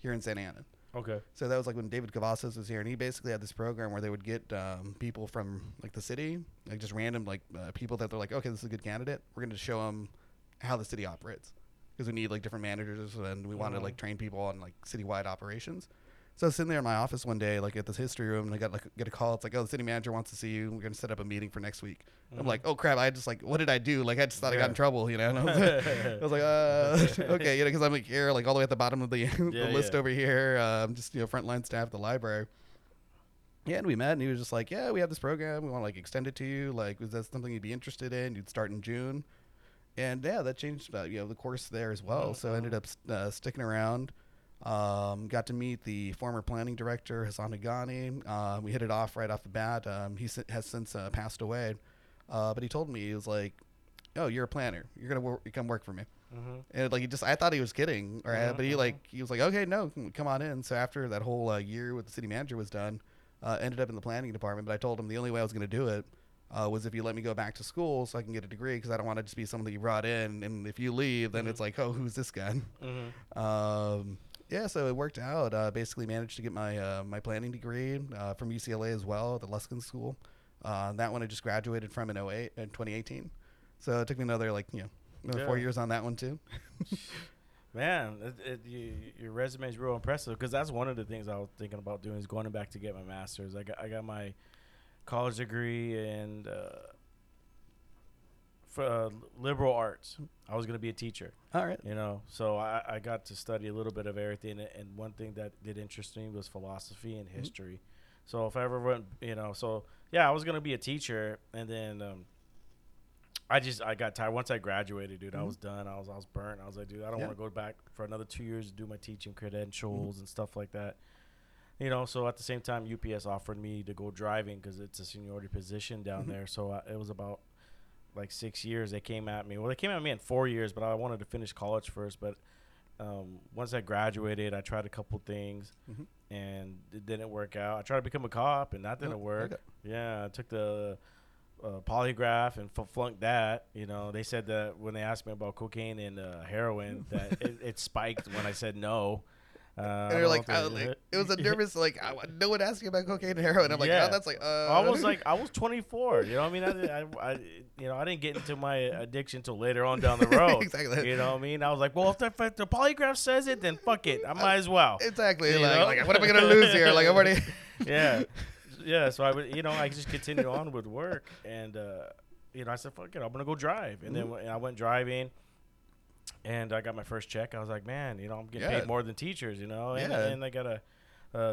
here in Santa Ana. Okay. So that was like when David Cavazos was here, and he basically had this program where they would get people from like the city, like just random people that they're like, okay, this is a good candidate. We're going to show them how the city operates because we need like different managers, and we want to like train people on like citywide operations. So I was sitting there in my office one day, like at this history room, and I get a call. It's like, oh, the city manager wants to see you. We're going to set up a meeting for next week. I'm like, oh, crap. I just what did I do? I just thought I got in trouble, And I was like, okay, because I'm here, all the way at the bottom of the, the list over here. Just, frontline staff at the library. Yeah, and we met, and he was just like, yeah, we have this program. We want to extend it to you. Is that something you'd be interested in? You'd start in June. And yeah, that changed, the course there as well. So I ended up sticking around. Got to meet the former planning director, Hassan Haghani. We hit it off right off the bat. He has since passed away. But he told me, he was like, oh, you're a planner. You're going to come work for me. And I thought he was kidding. Right? But he was like, okay, no, come on in. So after that whole year with the city manager was done, ended up in the planning department. But I told him the only way I was going to do it was if you let me go back to school so I can get a degree, because I don't want to just be someone that you brought in. And if you leave, then it's like, oh, who's this guy? Yeah, so it worked out. Basically managed to get my my planning degree from UCLA as well, the Luskin School. That one I just graduated from in 2018. So it took me another 4 years on that one too. Man, your resume is real impressive, because that's one of the things I was thinking about doing is going back to get my master's. I got my college degree in liberal arts. I was going to be a teacher. All right. So I got to study a little bit of everything. And one thing that did interest me was philosophy and history. So if I ever went, I was going to be a teacher. And then I got tired. Once I graduated, dude, I was done. I was burnt. I was like, dude, I don't want to go back for another 2 years to do my teaching credentials and stuff like that. So at the same time, UPS offered me to go driving because it's a seniority position down there. So it was about 6 years they came at me in 4 years, but I wanted to finish college first. But once I graduated, I tried a couple things and it didn't work out. I tried to become a cop, and that didn't work. Okay. I took the polygraph and flunked that. They said that when they asked me about cocaine and heroin that it spiked when I said no. And you're it was a nervous, no one asked you about cocaine and heroin. I'm like, oh, that's I was 24. I didn't get into my addiction until later on down the road. Exactly. You know what I mean? I was like, well, if the polygraph says it, then fuck it. I might as well. Exactly. What am I going to lose here? I'm already. Yeah. Yeah. So I would, I just continued on with work, and, I said, fuck it, I'm going to go drive. And then I went driving. And I got my first check. I was like, man, I'm getting paid more than teachers, And I got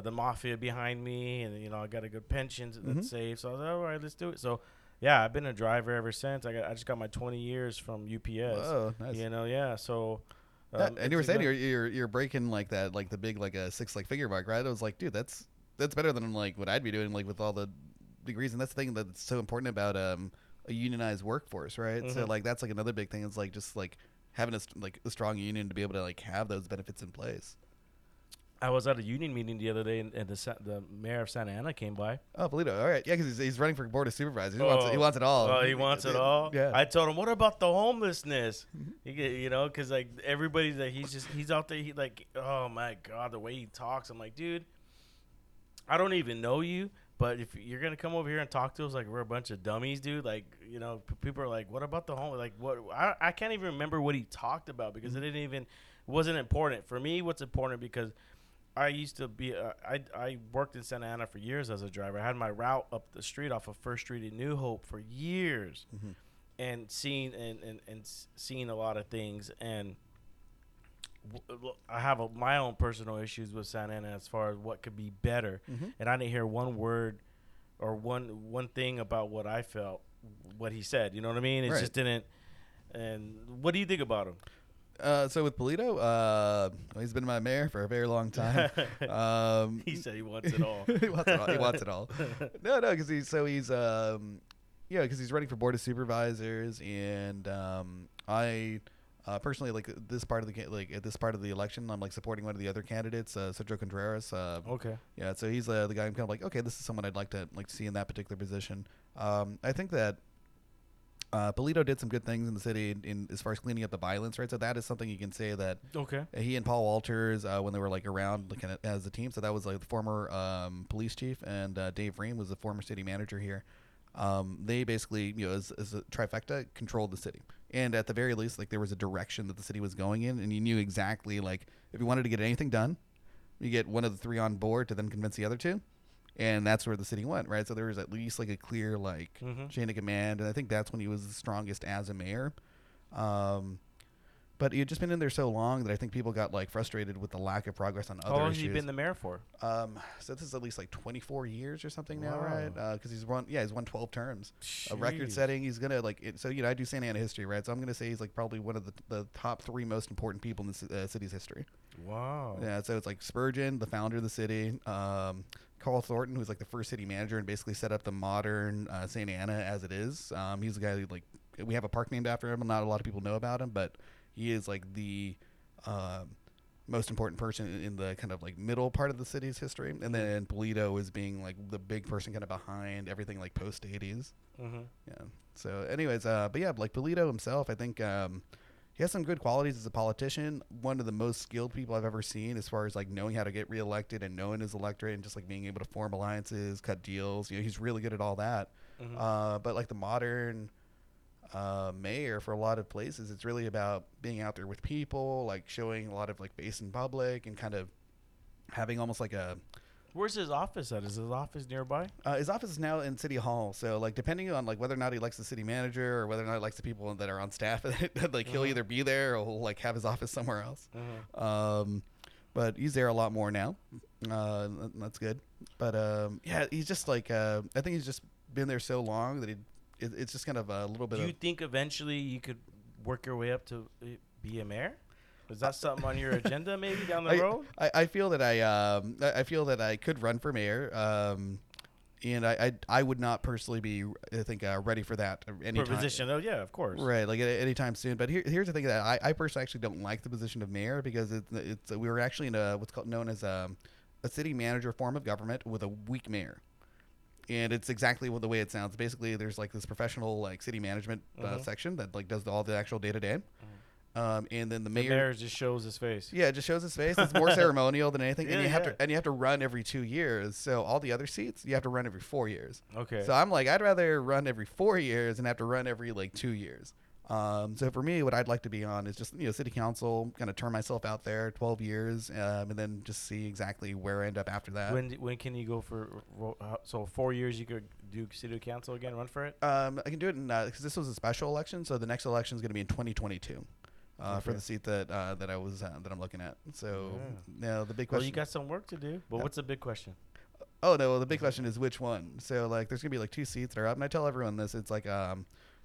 the mafia behind me, and, I got a good pension that's saved. So I was like, all right, let's do it. So, I've been a driver ever since. I just got my 20 years from UPS. Oh, nice. So. And you were saying you're breaking the big six figure mark, right? I was like, dude, that's better than what I'd be doing with all the degrees. And that's the thing that's so important about a unionized workforce, right? So that's another big thing. It's just having a strong union to be able to have those benefits in place. I was at a union meeting the other day, and the mayor of Santa Ana came by. Oh, Pulido. All right. Yeah, because he's running for board of supervisors. He wants it all. Oh, he wants it all? Yeah. I told him, what about the homelessness? You know, because, like, everybody's like, he's out there. He like, oh, my God, the way he talks. I'm like, dude, I don't even know you, but if you're going to come over here and talk to us like we're a bunch of dummies, dude, like, you know, people are like, what about the homeless? Like, what? I can't even remember what he talked about because it didn't even – wasn't important. For me, what's important because – I used to be I worked in Santa Ana for years as a driver. I had my route up the street off of First Street in New Hope for years, mm-hmm. and seen and seen a lot of things. And I have my own personal issues with Santa Ana as far as what could be better. Mm-hmm. And I didn't hear one word or one thing about what I felt, what he said. You know what I mean? It right. just didn't. And what do you think about him? So with Pulido, he's been my mayor for a very long time. He said he wants it all. He wants it all. No, because he's running for board of supervisors, and I personally like this part of the like at this part of the election, I'm like supporting one of the other candidates, Sergio Contreras. Okay. Yeah, so he's the guy I'm kind of like, okay, this is someone I'd like to see in that particular position. I think that. Pulido did some good things in the city in as far as cleaning up the violence, right? So that is something you can say that okay. He and Paul Walters, when they were like around like, as a team, so that was like the former police chief and Dave Ream was the former city manager here. They basically, you know, as a trifecta, controlled the city. And at the very least, like there was a direction that the city was going in, and you knew exactly like if you wanted to get anything done, you get one of the three on board to then convince the other two. And that's where the city went, right? So there was at least like a clear like mm-hmm. chain of command, and I think that's when he was the strongest as a mayor. But he had just been in there so long that I think people got like frustrated with the lack of progress on other issues. How long has he been the mayor for? So this is at least like 24 years or something now, right? Because he's won 12 terms, a record setting. He's gonna like it, so you know I do Santa Ana history, right? So I'm gonna say he's like probably one of the top three most important people in the city's history. Wow. Yeah. So it's like Spurgeon, the founder of the city. Carl Thornton, who's like the first city manager and basically set up the modern Santa Ana as it is. He's the guy who like we have a park named after him. Not a lot of people know about him, but he is like the most important person in the kind of like middle part of the city's history. And then Pulido is being like the big person kind of behind everything like post 80s. Mm-hmm. Yeah. So anyways, but yeah, like Pulido himself, I think he has some good qualities as a politician. One of the most skilled people I've ever seen as far as like knowing how to get reelected and knowing his electorate and just like being able to form alliances, cut deals. You know, he's really good at all that. Mm-hmm. But like the modern mayor for a lot of places, it's really about being out there with people, like showing a lot of like face in public and kind of having almost like a... Where's his office at? Is his office nearby? His office is now in City Hall. So, like, depending on, like, whether or not he likes the city manager or whether or not he likes the people that are on staff, like, he'll either be there or he'll, like, have his office somewhere else. But he's there a lot more now. That's good. But, yeah, he's just, like, I think he's just been there so long that it's just kind of a little bit of... Do you think eventually you could work your way up to be a mayor? Is that something on your agenda maybe down the road? I feel that I feel that I could run for mayor, and I would not personally be I think ready for that any time. Position, oh yeah, of course. Right, like any time soon. But here's the thing that I personally actually don't like the position of mayor because it's we were actually in what's known as a city manager form of government with a weak mayor. And it's exactly the way it sounds. Basically, there's like this professional like city management section that like does all the actual day to day. And then the mayor just shows his face. Yeah, it just shows his face. It's more ceremonial than anything. Yeah, and you have to run every 2 years. So all the other seats, you have to run every 4 years. Okay. So I'm like, I'd rather run every 4 years than have to run every like 2 years. So for me, what I'd like to be on is just, you know, city council, kind of turn myself out there 12 years and then just see exactly where I end up after that. When can you go for, so 4 years you could do city council again, run for it? I can do it in, because this was a special election. So the next election is going to be in 2022. Okay. For the seat that I was that I'm looking at. So now the big question. Well, you got some work to do. But what's the big question? Oh no, well, the big question is which one. So like, there's gonna be like two seats that are up, and I tell everyone this. It's like there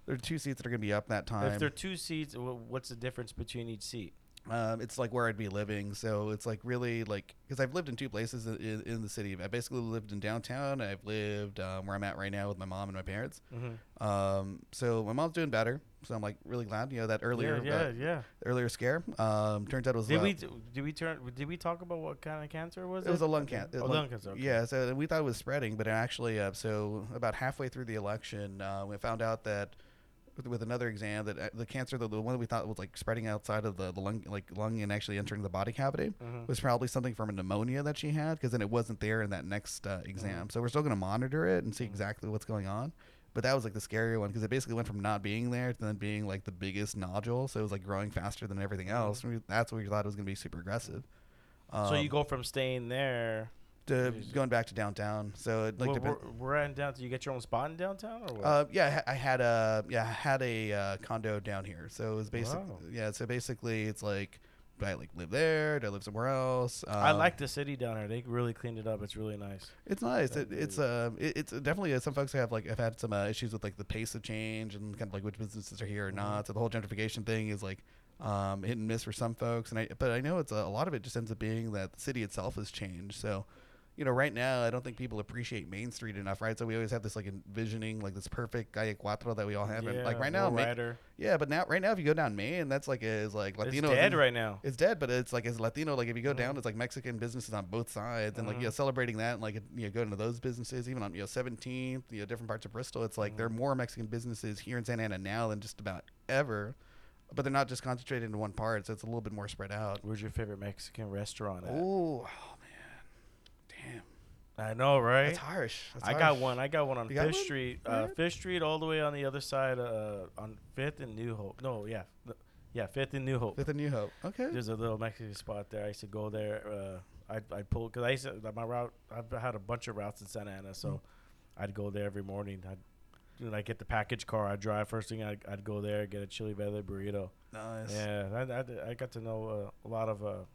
are two seats that are gonna be up that time. If there are two seats, what's the difference between each seat? It's like where I'd be living. So it's like really like, because I've lived in two places in the city. I basically lived in downtown. I've lived where I'm at right now with my mom and my parents. Mm-hmm. So my mom's doing better. So I'm like really glad, you know, that earlier, earlier scare. Turns out it was. Did we talk about what kind of cancer was it? It was a lung cancer. Oh, lung cancer. Okay. Yeah. So we thought it was spreading, but it actually, so about halfway through the election, we found out that, with another exam, that the cancer, the one that we thought was like spreading outside of the lung, like lung, and actually entering the body cavity, mm-hmm. was probably something from a pneumonia that she had, because then it wasn't there in that next exam. Mm-hmm. So we're still going to monitor it and see exactly what's going on. But that was like the scarier one, because it basically went from not being there to then being like the biggest nodule. So it was like growing faster than everything else. Mm-hmm. That's what we thought it was going to be super aggressive. So you go from staying there to going back to downtown, so it like we're in downtown. You get your own spot in downtown, or what? I had a condo down here, so it was basically So basically, it's like, do I like live there? Do I live somewhere else? I like the city down here. They really cleaned it up. It's really nice. It's nice. It's definitely some folks have like I've had some issues with like the pace of change and kind of like which businesses are here or mm-hmm. not. So the whole gentrification thing is like. Hit and miss for some folks, but I know it's a lot of it just ends up being that the city itself has changed. So, you know, right now I don't think people appreciate Main Street enough, right? So we always have this like envisioning like this perfect Calle Cuatro that we all have, and like right now, but now right now if you go down Main, that's like is like Latino. It's dead right now. It's dead, but it's like it's Latino. Like if you go down, it's like Mexican businesses on both sides, and like celebrating that, and like going to those businesses, even on 17th, different parts of Bristol. It's like there are more Mexican businesses here in Santa Ana now than just about ever. But they're not just concentrated in one part, so it's a little bit more spread out. Where's your favorite Mexican restaurant at? Oh man, damn! I know, right? That's harsh. I got one on Fish Street. Fish Street, all the way on the other side, on Fifth and New Hope. Fifth and New Hope. Okay. There's a little Mexican spot there. I used to go there. I'd pull because I used to my route. I've had a bunch of routes in Santa Ana, so I'd go there every morning. I get the package car. I drive first thing. I'd go there, get a chili verde burrito. Nice. Yeah, I got to know a lot of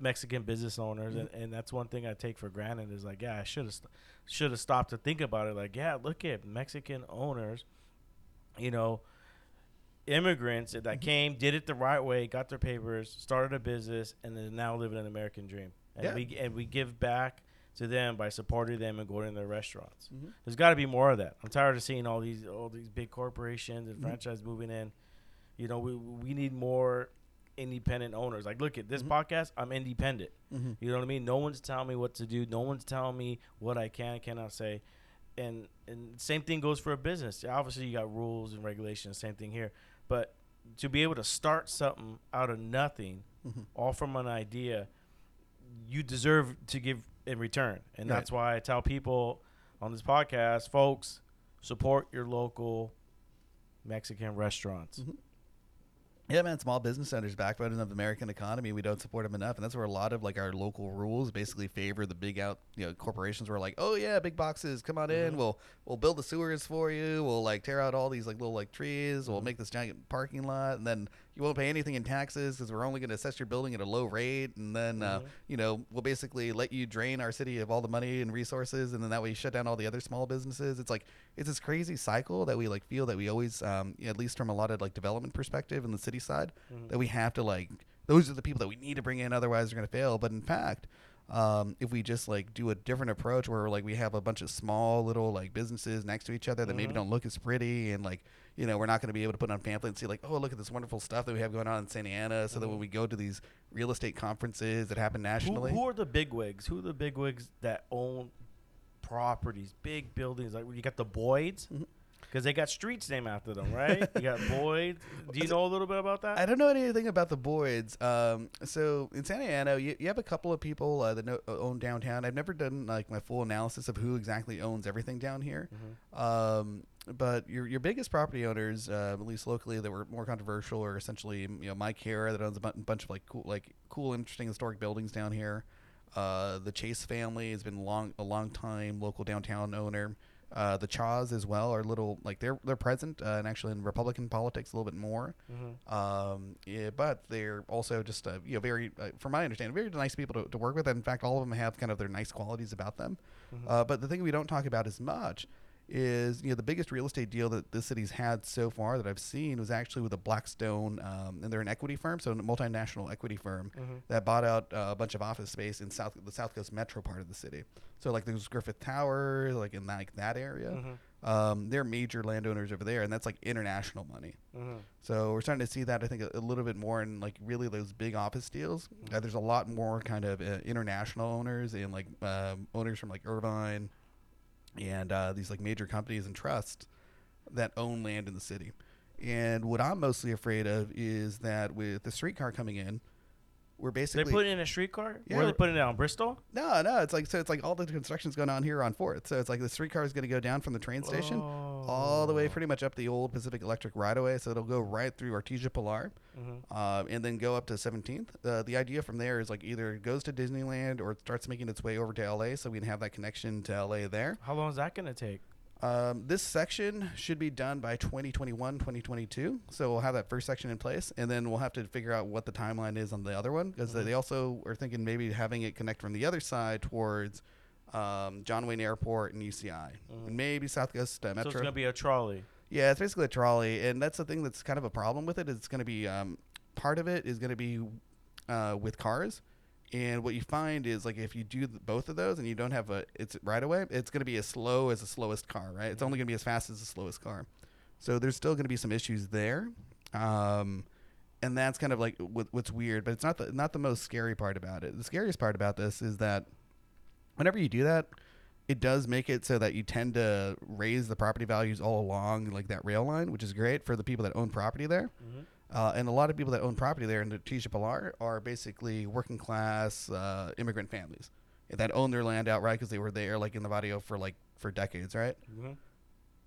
Mexican business owners, and that's one thing I take for granted is like, I should have stopped to think about it. Like, look at Mexican owners, immigrants that came, did it the right way, got their papers, started a business, and then now living an American dream. And we give back to them by supporting them and going to their restaurants. Mm-hmm. There's got to be more of that. I'm tired of seeing all these big corporations and franchise moving in. We need more independent owners. Like, look at this podcast. I'm independent. Mm-hmm. You know what I mean? No one's telling me what to do. No one's telling me what I can and cannot say. And same thing goes for a business. Obviously, you got rules and regulations. Same thing here. But to be able to start something out of nothing, all from an idea, you deserve to give in return. And that's why I tell people on this podcast, folks, support your local Mexican restaurants. Mm-hmm. Yeah, man, small business owners, backbone of the American economy, we don't support them enough. And that's where a lot of like our local rules basically favor the big corporations where like, big boxes, come on in. We'll build the sewers for you. We'll like tear out all these like little like trees. We'll make this giant parking lot. And then you won't pay anything in taxes because we're only going to assess your building at a low rate. And then, we'll basically let you drain our city of all the money and resources. And then that way you shut down all the other small businesses. It's like, it's this crazy cycle that we like feel that we always, at least from a lot of like development perspective in the city side, that we have to like, those are the people that we need to bring in. Otherwise they're going to fail. But in fact, if we just like do a different approach where like we have a bunch of small little like businesses next to each other that maybe don't look as pretty, and like we're not going to be able to put on pamphlets and see like, look at this wonderful stuff that we have going on in Santa Ana, so that when we go to these real estate conferences that happen nationally, who are the bigwigs? Who are the bigwigs that own properties, big buildings? Like you got the Boyds. Mm-hmm. Because they got streets named after them, right? You got Boyd. Do you know a little bit about that? I don't know anything about the Boyds. So in Santa Ana, you have a couple of people that own downtown. I've never done like my full analysis of who exactly owns everything down here. Mm-hmm. But your biggest property owners, at least locally, that were more controversial, are essentially Mike Hara, that owns a bunch of cool, interesting historic buildings down here. The Chase family has been a long time local downtown owner. The Chaws as well are little like they're present and actually in Republican politics a little bit more, but they're also just very, from my understanding, very nice people to work with. And in fact, all of them have kind of their nice qualities about them. But the thing we don't talk about as much is, you know, the biggest real estate deal that the city's had so far that I've seen was actually with a Blackstone, and they're an equity firm, so a multinational equity firm that bought out a bunch of office space in the South Coast metro part of the city. So like there's Griffith Tower, like in that area. They're major landowners over there, and that's like international money. So we're starting to see that, I think, a little bit more in like really those big office deals. There's a lot more kind of international owners and like owners from like Irvine and these like major companies and trusts that own land in the city. And what I'm mostly afraid of is that with the streetcar coming in, we're basically they put it in a streetcar. Yeah, where they putting it on Bristol? No. It's like so. It's like all the construction's going on here on 4th. So it's like the streetcar is going to go down from the train station all the way pretty much up the old Pacific Electric right away. So it'll go right through Artesia Pilar, and then go up to 17th. The idea from there is like either it goes to Disneyland or it starts making its way over to LA, so we can have that connection to LA there. How long is that going to take? This section should be done by 2021, 2022. So we'll have that first section in place, and then we'll have to figure out what the timeline is on the other one, because they also are thinking maybe having it connect from the other side towards John Wayne Airport and UCI, and maybe South Coast Metro. So it's going to be a trolley. Yeah, it's basically a trolley, and that's the thing that's kind of a problem with it. It's going to be part of it is going to be with cars. And what you find is, like, if you do both of those and you don't have it's right away, it's going to be as slow as the slowest car, right? It's only going to be as fast as the slowest car. So there's still going to be some issues there. And that's kind of, like, what's weird. But it's not the most scary part about it. The scariest part about this is that whenever you do that, it does make it so that you tend to raise the property values all along, like, that rail line, which is great for the people that own property there. And a lot of people that own property there in the Artesia Pilar are basically working class immigrant families that own their land outright because they were there like in the barrio for decades, right?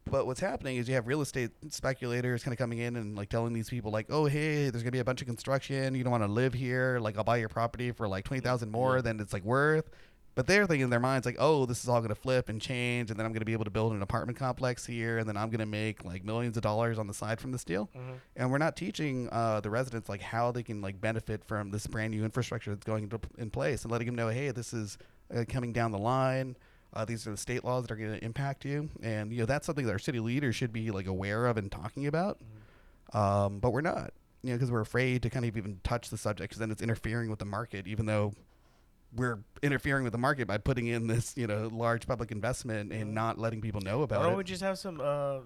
But what's happening is you have real estate speculators kind of coming in and like telling these people like, oh, hey, there's going to be a bunch of construction. You don't want to live here. Like, I'll buy your property for like $20,000 more than it's like worth. But they're thinking in their minds like, oh, this is all going to flip and change, and then I'm going to be able to build an apartment complex here, and then I'm going to make like millions of dollars on the side from this deal. And we're not teaching the residents like how they can like benefit from this brand new infrastructure that's going in place, and letting them know, hey, this is coming down the line. These are the state laws that are going to impact you, and you know that's something that our city leaders should be like aware of and talking about. But we're not, you know, because we're afraid to kind of even touch the subject, because then it's interfering with the market, even though we're interfering with the market by putting in this, you know, large public investment and not letting people know about it. Why don't we just have some,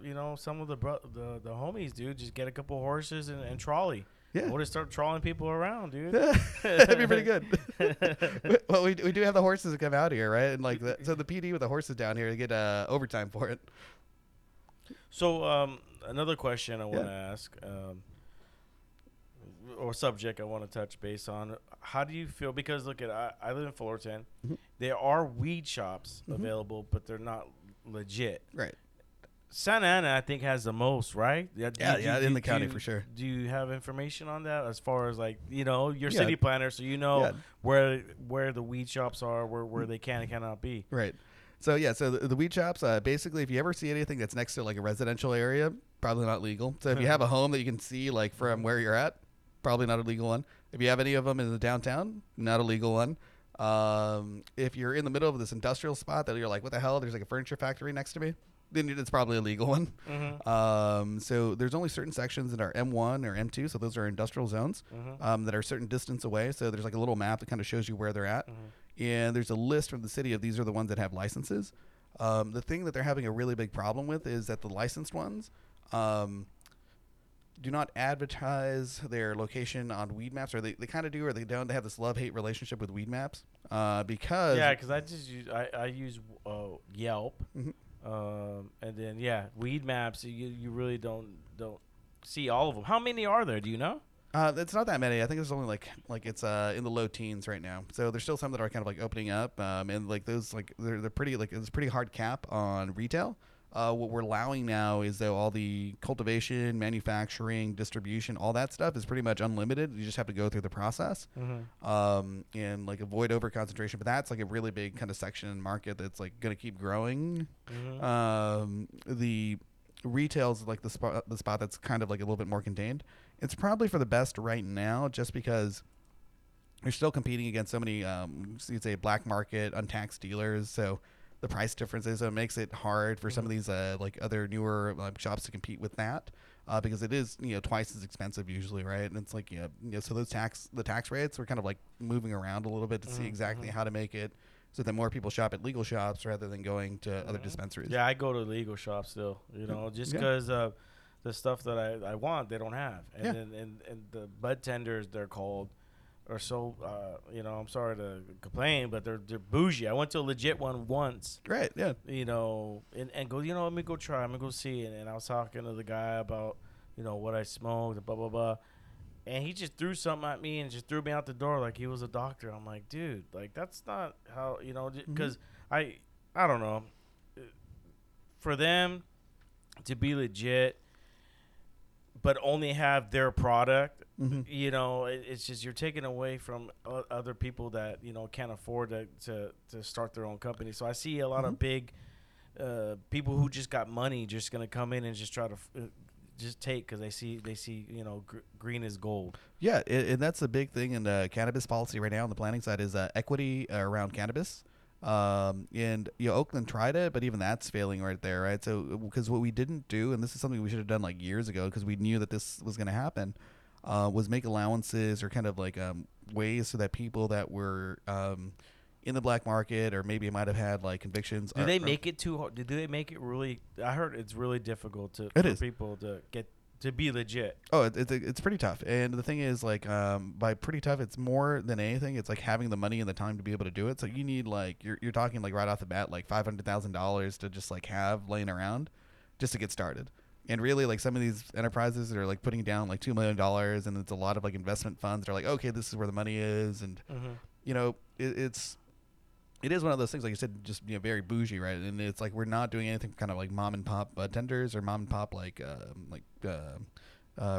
you know, some of the homies, dude, just get a couple horses and trolley. Yeah. We'll just start trolling people around, dude. That'd be pretty good. Well, we do have the horses that come out here, right? And like that, so the PD with the horses down here, they get overtime for it. So another question I want to ask. Or subject I want to touch base on. How do you feel? Because look at I live in Fullerton. There are weed shops available, but they're not legit. Right. Santa Ana, I think, has the most, right? In the county for sure. Do you have information on that as far as like, you know, your city planner, so you know where the weed shops are, where they can and cannot be. Right. So yeah, so the weed shops, basically, if you ever see anything that's next to like a residential area, probably not legal. So if you have a home that you can see like from where you're at, probably not a legal one. If you have any of them in the downtown, not a legal one. If you're in the middle of this industrial spot that you're like, what the hell? There's like a furniture factory next to me. Then it's probably a legal one. So there's only certain sections that are M1 or M2. So those are industrial zones that are a certain distance away. So there's like a little map that kind of shows you where they're at. And there's a list from the city of these are the ones that have licenses. The thing that they're having a really big problem with is that the licensed ones, do not advertise their location on Weed Maps, or they kind of do, or they don't. They have this love-hate relationship with Weed Maps because... Yeah, because I use Yelp, and then, Weed Maps, you really don't see all of them. How many are there? Do you know? It's not that many. I think there's only like it's in the low teens right now. So there's still some that are kind of like opening up, and like those, like they're pretty, like it's a pretty hard cap on retail. What we're allowing now is, though, all the cultivation, manufacturing, distribution, all that stuff is pretty much unlimited. You just have to go through the process and like avoid over concentration. But that's like a really big kind of section in market that's like going to keep growing. The retail's like the spot that's kind of like a little bit more contained. It's probably for the best right now, just because you're still competing against so many, you'd say, black market, untaxed dealers. So the price differences. So it makes it hard for some of these like other newer shops to compete with that. Because it is, you know, twice as expensive usually, right? And it's like, you know, so those tax rates were kind of like moving around a little bit to see exactly how to make it so that more people shop at legal shops rather than going to other dispensaries. Yeah, I go to legal shops still, you know, just because the stuff that I want, they don't have. And and the bud tenders, they're called, are so, you know, I'm sorry to complain, but they're bougie. I went to a legit one once. Right, yeah. You know, and go, you know, let me go try. I'm going to go see it. And I was talking to the guy about, you know, what I smoked, blah, blah, blah. And he just threw something at me and just threw me out the door like he was a doctor. I'm like, dude, like, that's not how, you know, because I don't know. For them to be legit but only have their product, you know, it's just you're taking away from other people that, you know, can't afford to start their own company. So I see a lot of big people who just got money just going to come in and just try to just take because they see, you know, green is gold. Yeah, and that's a big thing in the cannabis policy right now on the planning side is equity around cannabis. And, you know, Oakland tried it, but even that's failing right there, right? So, because what we didn't do, and this is something we should have done like years ago because we knew that this was going to happen, was make allowances or kind of like ways so that people that were in the black market or maybe might have had like convictions. Do they make it too hard? Do they make it really? I heard it's really difficult for people to get to be legit. Oh, it's pretty tough. And the thing is, like, by pretty tough, it's more than anything. It's like having the money and the time to be able to do it. So you need like you're talking like right off the bat like $500,000 to just like have laying around just to get started. And really, like, some of these enterprises that are, like, putting down, like, $2 million, and it's a lot of, like, investment funds that are like, okay, this is where the money is. And, you know, it is one of those things, like you said, just, you know, very bougie, right? And it's, like, we're not doing anything kind of, like, mom-and-pop tenders or mom-and-pop,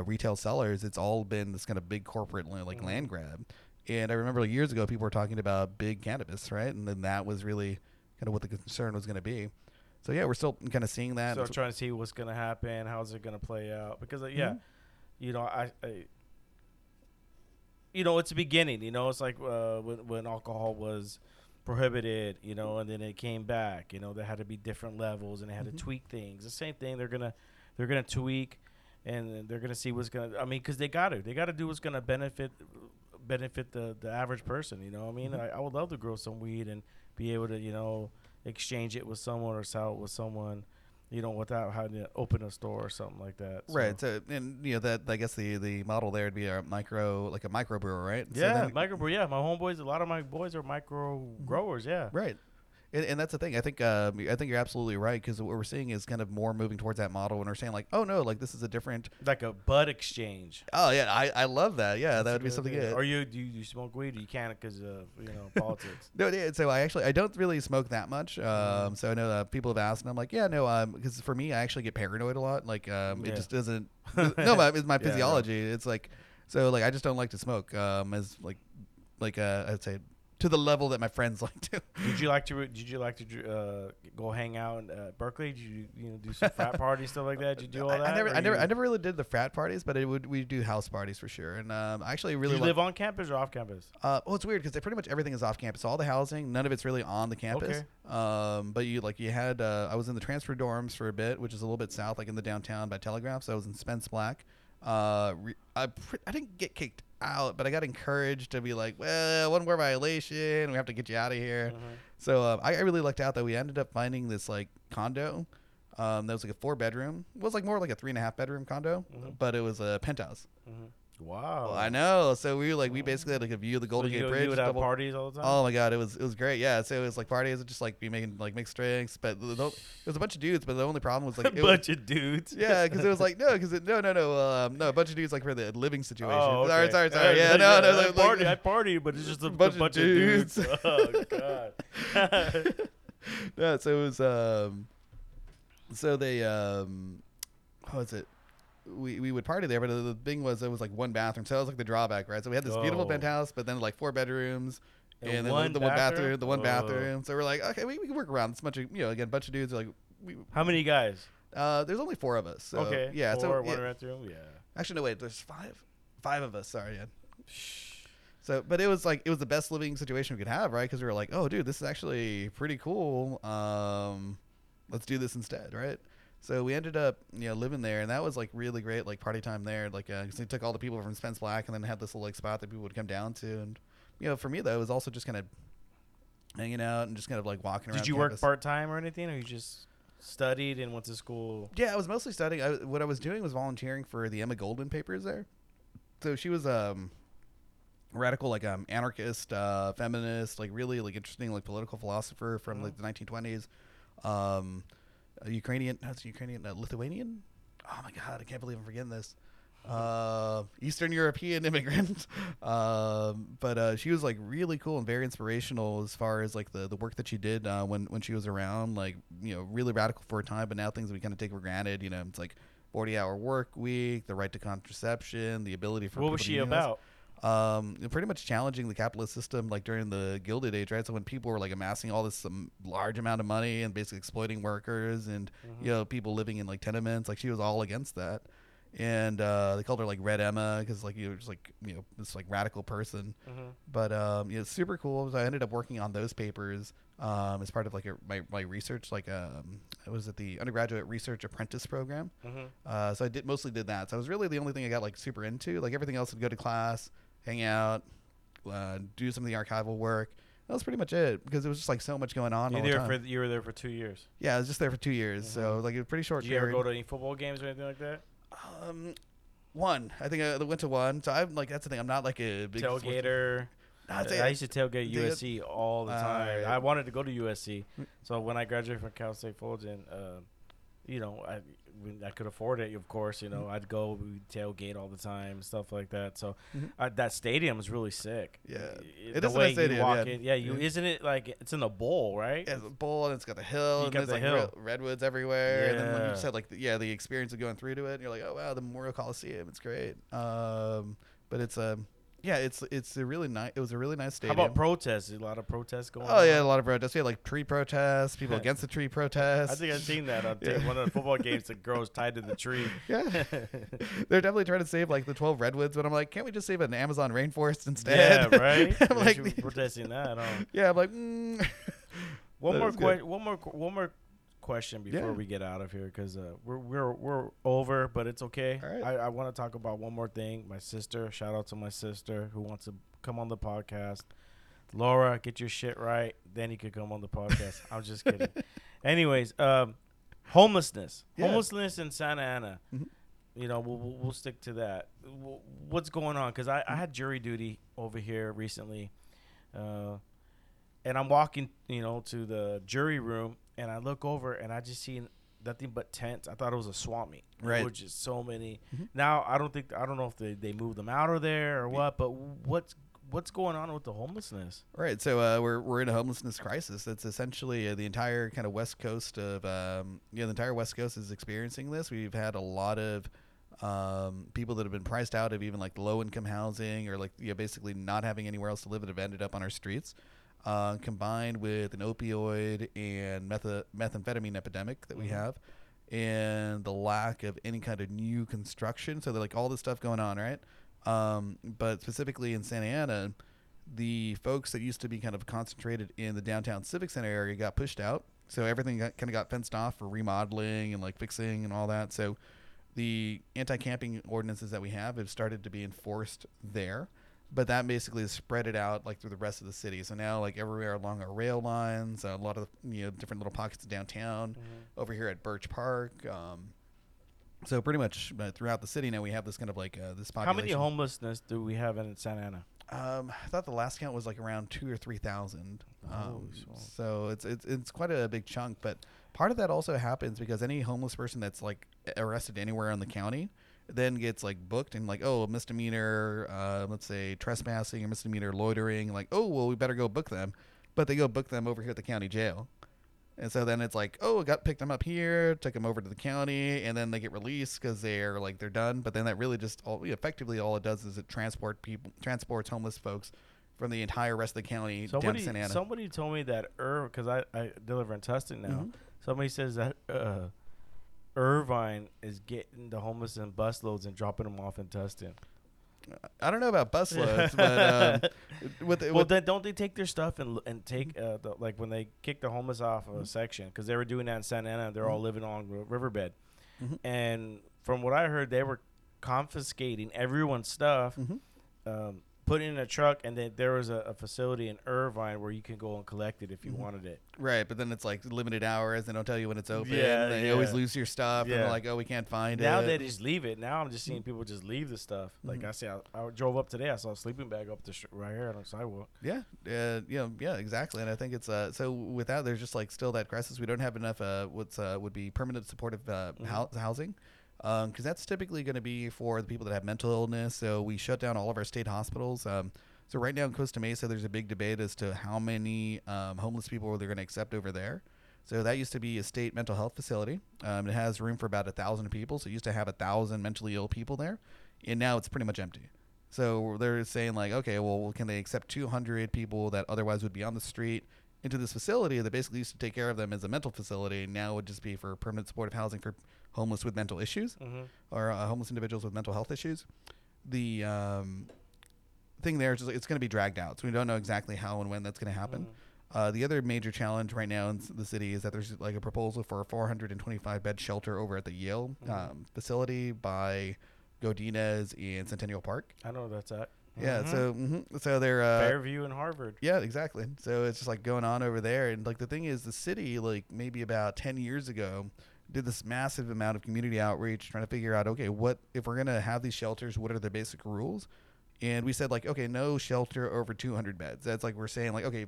retail sellers. It's all been this kind of big corporate, like, land grab. And I remember, like, years ago, people were talking about big cannabis, right? And then that was really kind of what the concern was going to be. So, yeah, we're still kind of seeing that. So, trying to see what's going to happen, how's it going to play out. Because, you know, I you know, it's the beginning. You know, it's like when alcohol was prohibited, you know, and then it came back. You know, there had to be different levels, and they had to tweak things. The same thing. They're gonna tweak, and they're going to see what's going to – I mean, because they got to do what's going to benefit the average person, you know what I mean? I would love to grow some weed and be able to, you know – exchange it with someone or sell it with someone, you know, without having to open a store or something like that. So. Right. So, and, you know, that I guess the model there would be a microbrewer, right? Yeah, so microbrewer. Yeah, a lot of my boys are micro growers. Yeah. Right. And that's the thing. I think you're absolutely right because what we're seeing is kind of more moving towards that model, and we're saying like, oh no, like this is a different, like a bud exchange. Oh yeah, I love that. Yeah, that would be something good. Or do you smoke weed? Or you can't because of politics. No, so I don't really smoke that much. So I know people have asked, and I'm like, yeah, no, because for me, I actually get paranoid a lot. Like, it just doesn't. No, it's my physiology. Yeah, right. It's like so, like I just don't like to smoke. As I'd say. To the level that my friends like to. Did you like to go hang out in Berkeley? Did you do some frat parties, stuff like that? Did you do all that? I never really did the frat parties, but we do house parties for sure. And actually really. Do you live on campus or off campus? It's weird because pretty much everything is off campus. All the housing, none of it's really on the campus. Okay. But I was in the transfer dorms for a bit, which is a little bit south, like in the downtown by Telegraph. So I was in Spence Black. I didn't get kicked out, but I got encouraged to be like, well, one more violation, we have to get you out of here. So I really lucked out that we ended up finding this like condo that was like a 4-bedroom. It was like more like a 3.5-bedroom condo, but it was a penthouse. Wow. Well, I know. So we were like, we basically had like a view of the Golden Gate Bridge. You would have parties all the time? Oh my God. It was great. Yeah. So it was like parties, just like be making like mixed drinks, but it was a bunch of dudes, but the only problem was like. A bunch of dudes. Yeah. Cause it was like, a bunch of dudes like for the living situation. Oh, okay. Sorry. Yeah. I party, but it's just a bunch of dudes. Oh God. No. So it was, what was it? We would party there, but the thing was it was like one bathroom, so that was like the drawback, right? So we had this beautiful penthouse, but then like 4 bedrooms, and then the one bathroom. So we're like, okay, we can work around this bunch of again, a bunch of dudes are like. How many guys? There's only 4 of us. So, okay. Yeah. Four, so one bathroom. Yeah. Actually, no wait. There's 5 of us. Sorry. Yeah. So, but it was like, it was the best living situation we could have, right? Because we were like, oh, dude, this is actually pretty cool. Let's do this instead, right? So we ended up, you know, living there, and that was like really great, like party time there. Like, cause they took all the people from Spence Black, and then had this little like spot that people would come down to, and you know, for me though, it was also just kind of hanging out and just kind of like walking around. Did you work part time or anything, or you just studied and went to school? Yeah, I was mostly studying. What I was doing was volunteering for the Emma Goldman papers there. So she was radical, like anarchist, feminist, like really like interesting, like political philosopher from like the 1920s. Lithuanian. Oh my God, I can't believe I'm forgetting this. Eastern European immigrant. But she was like really cool and very inspirational as far as like the work that she did when she was around, like, you know, really radical for a time, but now things we kind of take for granted, you know, it's like 40-hour work week, the right to contraception, the ability for... What was she about? Pretty much challenging the capitalist system, like during the Gilded Age, right? So when people were like amassing all this large amount of money and basically exploiting workers and, you know, people living in like tenements, like she was all against that. And they called her like Red Emma because like you were just like, you know, this like radical person. But you know, super cool. So I ended up working on those papers as part of like my research. Like I was at the undergraduate research apprentice program. So I mostly did that. So I was really the only thing I got like super into. Like everything else would go to class, hang out, do some of the archival work. That was pretty much it because it was just like so much going on. You were there for 2 years. Yeah, I was just there for 2 years. So like it was pretty short. Did you ever go to any football games or anything like that? One. I think I went to one. So I'm like, that's the thing. I'm not like a big tailgater. I used to tailgate USC all the time. I wanted to go to USC. So when I graduated from Cal State Fullerton, you know, I could afford it, of course. You know, I'd go tailgate all the time, stuff like that. So that stadium is really sick. Yeah, it is a nice stadium. Isn't it like it's in a bowl, right? Yeah, it's a bowl, and it's got the hill, and there's like redwoods everywhere. Yeah. And then when you said like the experience of going through to it, and you're like, oh wow, the Memorial Coliseum, it's great. But it's it's a really nice. It was a really nice stadium. How about protests? A lot of protests going on. Oh yeah, a lot of protests. We had like tree protests, people against the tree protests. I think I've seen that on one of the football games. The girls tied to the tree. Yeah, they're definitely trying to save like the 12 redwoods, but I'm like, can't we just save an Amazon rainforest instead? Yeah, right. I'm like protesting that. Huh? Yeah, I'm like. One more question before we get out of here because we're over, but it's okay. All right. I want to talk about one more thing. My sister, shout out to my sister who wants to come on the podcast. Laura, get your shit right, then you could come on the podcast. I'm just kidding. Anyways, homelessness in Santa Ana. You know, we'll stick to that. What's going on? Because I had jury duty over here recently, and I'm walking, you know, to the jury room. And I look over, and I just see nothing but tents. I thought it was a swap meet. Right. There were just so many. Now, I don't know if they moved them out of there or what, but what's going on with the homelessness? Right. So we're in a homelessness crisis. That's essentially the entire kind of West Coast of the entire West Coast is experiencing this. We've had a lot of people that have been priced out of even like low income housing or like basically not having anywhere else to live that have ended up on our streets. Combined with an opioid and methamphetamine epidemic that we have, and the lack of any kind of new construction, so they're like all this stuff going on, right? But specifically in Santa Ana, the folks that used to be kind of concentrated in the downtown Civic Center area got pushed out, so everything kind of got fenced off for remodeling and like fixing and all that. So the anti-camping ordinances that we have started to be enforced there. But that basically has spread it out like through the rest of the city. So now like everywhere along our rail lines, a lot of different little pockets of downtown, over here at Birch Park. So pretty much throughout the city now we have this kind of like this population. How many homelessness do we have in Santa Ana? I thought the last count was like around 2,000 or 3,000. So it's quite a big chunk. But part of that also happens because any homeless person that's like arrested anywhere in the county then gets like booked and like, oh, a misdemeanor, let's say trespassing or misdemeanor loitering, like, oh, well, we better go book them. But they go book them over here at the county jail. And so then it's like, oh, picked them up here, took them over to the county, and then they get released because they're like, they're done. But then that really just effectively all it does is it transports homeless folks from the entire rest of the county down to Santa Ana. Somebody told me that, because I deliver in Tustin now, somebody says that, Irvine is getting the homeless in busloads and dropping them off in Tustin. I don't know about busloads, but then don't they take their stuff and take like when they kick the homeless off of a section, because they were doing that in Santa Ana. They're all living on riverbed, and from what I heard, they were confiscating everyone's stuff, putting it in a truck, and then there was a facility in Irvine where you can go and collect it if you wanted it. Right, but then it's like limited hours. They don't tell you when it's open. Yeah, and they always lose your stuff. Yeah. And they're like, oh, we can't find it. Now they just leave it. Now I'm just seeing people just leave the stuff. Like I said, I drove up today. I saw a sleeping bag up the right here on the sidewalk. Yeah, yeah, exactly. And I think it's so with that, there's just like still that crisis. We don't have enough would be permanent supportive housing. Because that's typically going to be for the people that have mental illness. So we shut down all of our state hospitals. So right now in Costa Mesa, there's a big debate as to how many homeless people they're going to accept over there. So that used to be a state mental health facility. It has room for about 1,000 people. So it used to have 1,000 mentally ill people there. And now it's pretty much empty. So they're saying like, okay, well, can they accept 200 people that otherwise would be on the street into this facility that basically used to take care of them as a mental facility, and now would just be for permanent supportive housing for homeless with mental issues, or homeless individuals with mental health issues. The thing there is just, it's going to be dragged out, so we don't know exactly how and when that's going to happen. The other major challenge right now in the city is that there's like a proposal for a 425-bed shelter over at the Yale facility by Godinez and Centennial Park. I know that's at. Yeah, so they're Fairview and Harvard. Yeah, exactly. So it's just like going on over there, and like the thing is, the city, like maybe about 10 years ago, did this massive amount of community outreach, trying to figure out, okay, what if we're gonna have these shelters? What are the basic rules? And we said like, okay, no shelter over 200 beds. That's like we're saying like, okay,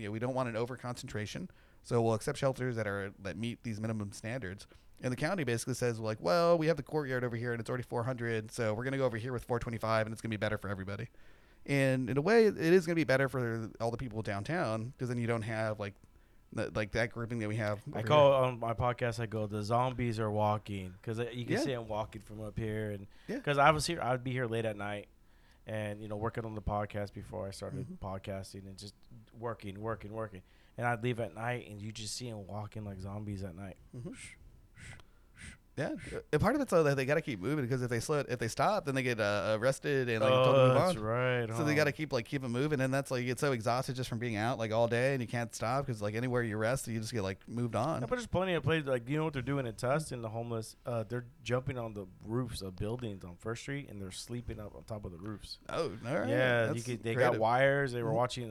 we don't want an over concentration, so we'll accept shelters that meet these minimum standards. And the county basically says, like, well, we have the courtyard over here, and it's already 400, so we're going to go over here with 425, and it's going to be better for everybody. And in a way, it is going to be better for all the people downtown, because then you don't have, like that grouping that we have. I call it on my podcast, I go, the zombies are walking, because you can see I'm walking from up here. And because I'd be here late at night and, working on the podcast before I started podcasting and just working. And I'd leave at night, and you just see them walking like zombies at night. Yeah, and part of it's so that they got to keep moving, because if they stop, then they get arrested and told to move on. That's right. So they got to keep it moving, and that's like it's so exhausted just from being out like all day, and you can't stop because like anywhere you rest, you just get like moved on. Yeah, but there's plenty of places like what they're doing in Tustin, the homeless. They're jumping on the roofs of buildings on First Street, and they're sleeping up on top of the roofs. Oh, all right. Yeah, they got wires. They were watching.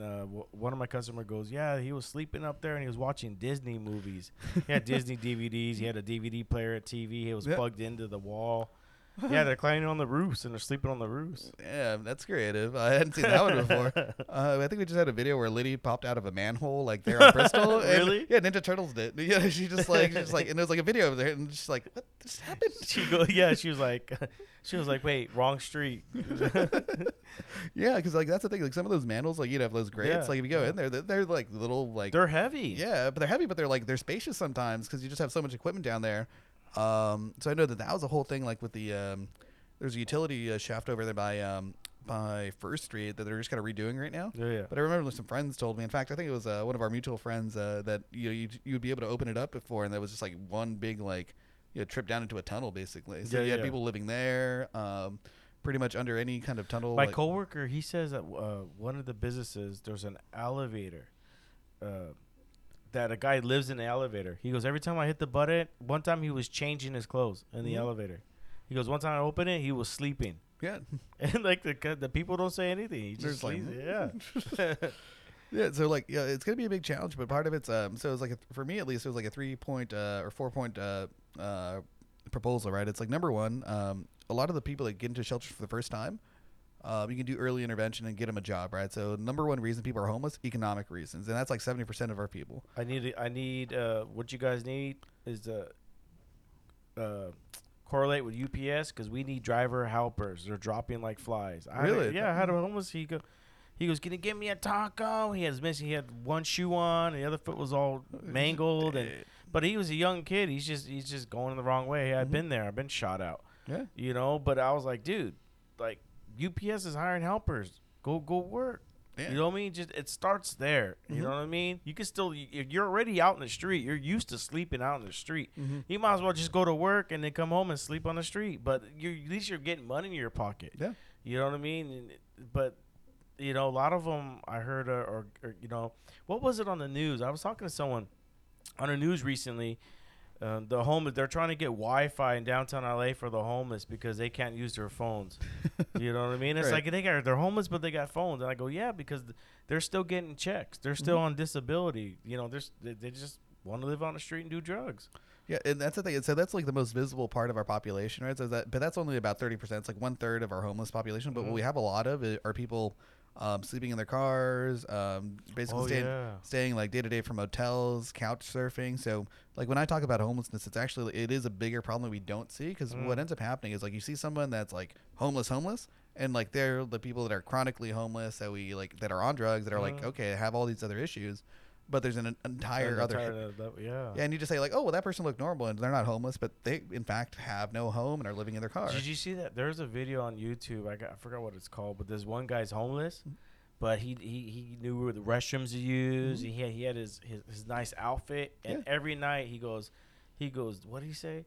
One of my customers goes, yeah, he was sleeping up there, and he was watching Disney movies. He had Disney DVDs. He had a DVD player at TV. It was plugged into the wall. Yeah, they're climbing on the roofs, and they're sleeping on the roofs. Yeah, that's creative. I hadn't seen that one before. I think we just had a video where Liddy popped out of a manhole, like there on Bristol. Really? Yeah, Ninja Turtles did. Yeah, she just like, and there was like a video over there, and she's like, what just happened? She was like, wait, wrong street. Yeah, because like that's the thing. Like some of those manholes, like you'd have those grates. Yeah. Like if you go in there, they're like little, like they're heavy. Yeah, but they're heavy, but they're like they're spacious sometimes because you just have so much equipment down there. So I know that was a whole thing, like with the, there's a utility shaft over there by First Street that they're just kind of redoing right now. Yeah. But I remember some friends told me, in fact, I think it was, one of our mutual friends, that, you'd be able to open it up before. And that was just like one big, like, trip down into a tunnel basically. So you had people living there, pretty much under any kind of tunnel. My coworker, he says that, one of the businesses, there's an elevator, that a guy lives in the elevator. He goes, every time I hit the button, one time he was changing his clothes in the elevator. He goes, one time I opened it, he was sleeping. Yeah. And like the people don't say anything. He just sleeps. Yeah. Yeah. So like, yeah, it's going to be a big challenge, but part of it's, so it's like, for me at least, it was like a 3-point, or 4-point, proposal, right? It's like, number one, a lot of the people that get into shelters for the first time, you can do early intervention and get them a job, right? So number one reason people are homeless, economic reasons, and that's like 70% of our people. I need what you guys need is to correlate with UPS, because we need driver helpers. They're dropping like flies. Really? I had a homeless. He goes, can you get me a taco? He had one shoe on, and the other foot was all mangled, but he was a young kid. He's just going the wrong way. I've been there. I've been shot out. Yeah. But I was like, dude, like, UPS is hiring helpers. Go work. Yeah. You know what I mean? Just it starts there. You know what I mean? You can still, if you're already out in the street, you're used to sleeping out in the street. You might as well just go to work and then come home and sleep on the street. But at least you're getting money in your pocket. Yeah. You know what I mean? But, you know, a lot of them I heard are you know, what was it on the news? I was talking to someone on the news recently. The homeless, they're trying to get Wi-Fi in downtown LA for the homeless because they can't use their phones. You know what I mean? It's right. Like they're homeless, but they got phones. And I go, yeah, because they're still getting checks. They're still on disability. You know, they just want to live on the street and do drugs. Yeah, and that's the thing. So that's like the most visible part of our population, right? So that, but that's only about 30%. It's like 1/3 of our homeless population. But what we have a lot of are people sleeping in their cars, basically staying like day to day from hotels, couch surfing. So like when I talk about homelessness, it is a bigger problem that we don't see, because what ends up happening is like you see someone that's like homeless, and like they're the people that are chronically homeless that we like that are on drugs that are like okay, have all these other issues, but there's an entire other and you just say like, oh well, that person looked normal and they're not homeless, but they in fact have no home and are living in their car. Did you see that? There's a video on YouTube. I forgot what it's called, but this one guy's homeless, but he knew where the restrooms to use. He had his nice outfit, and every night he goes, what did he say?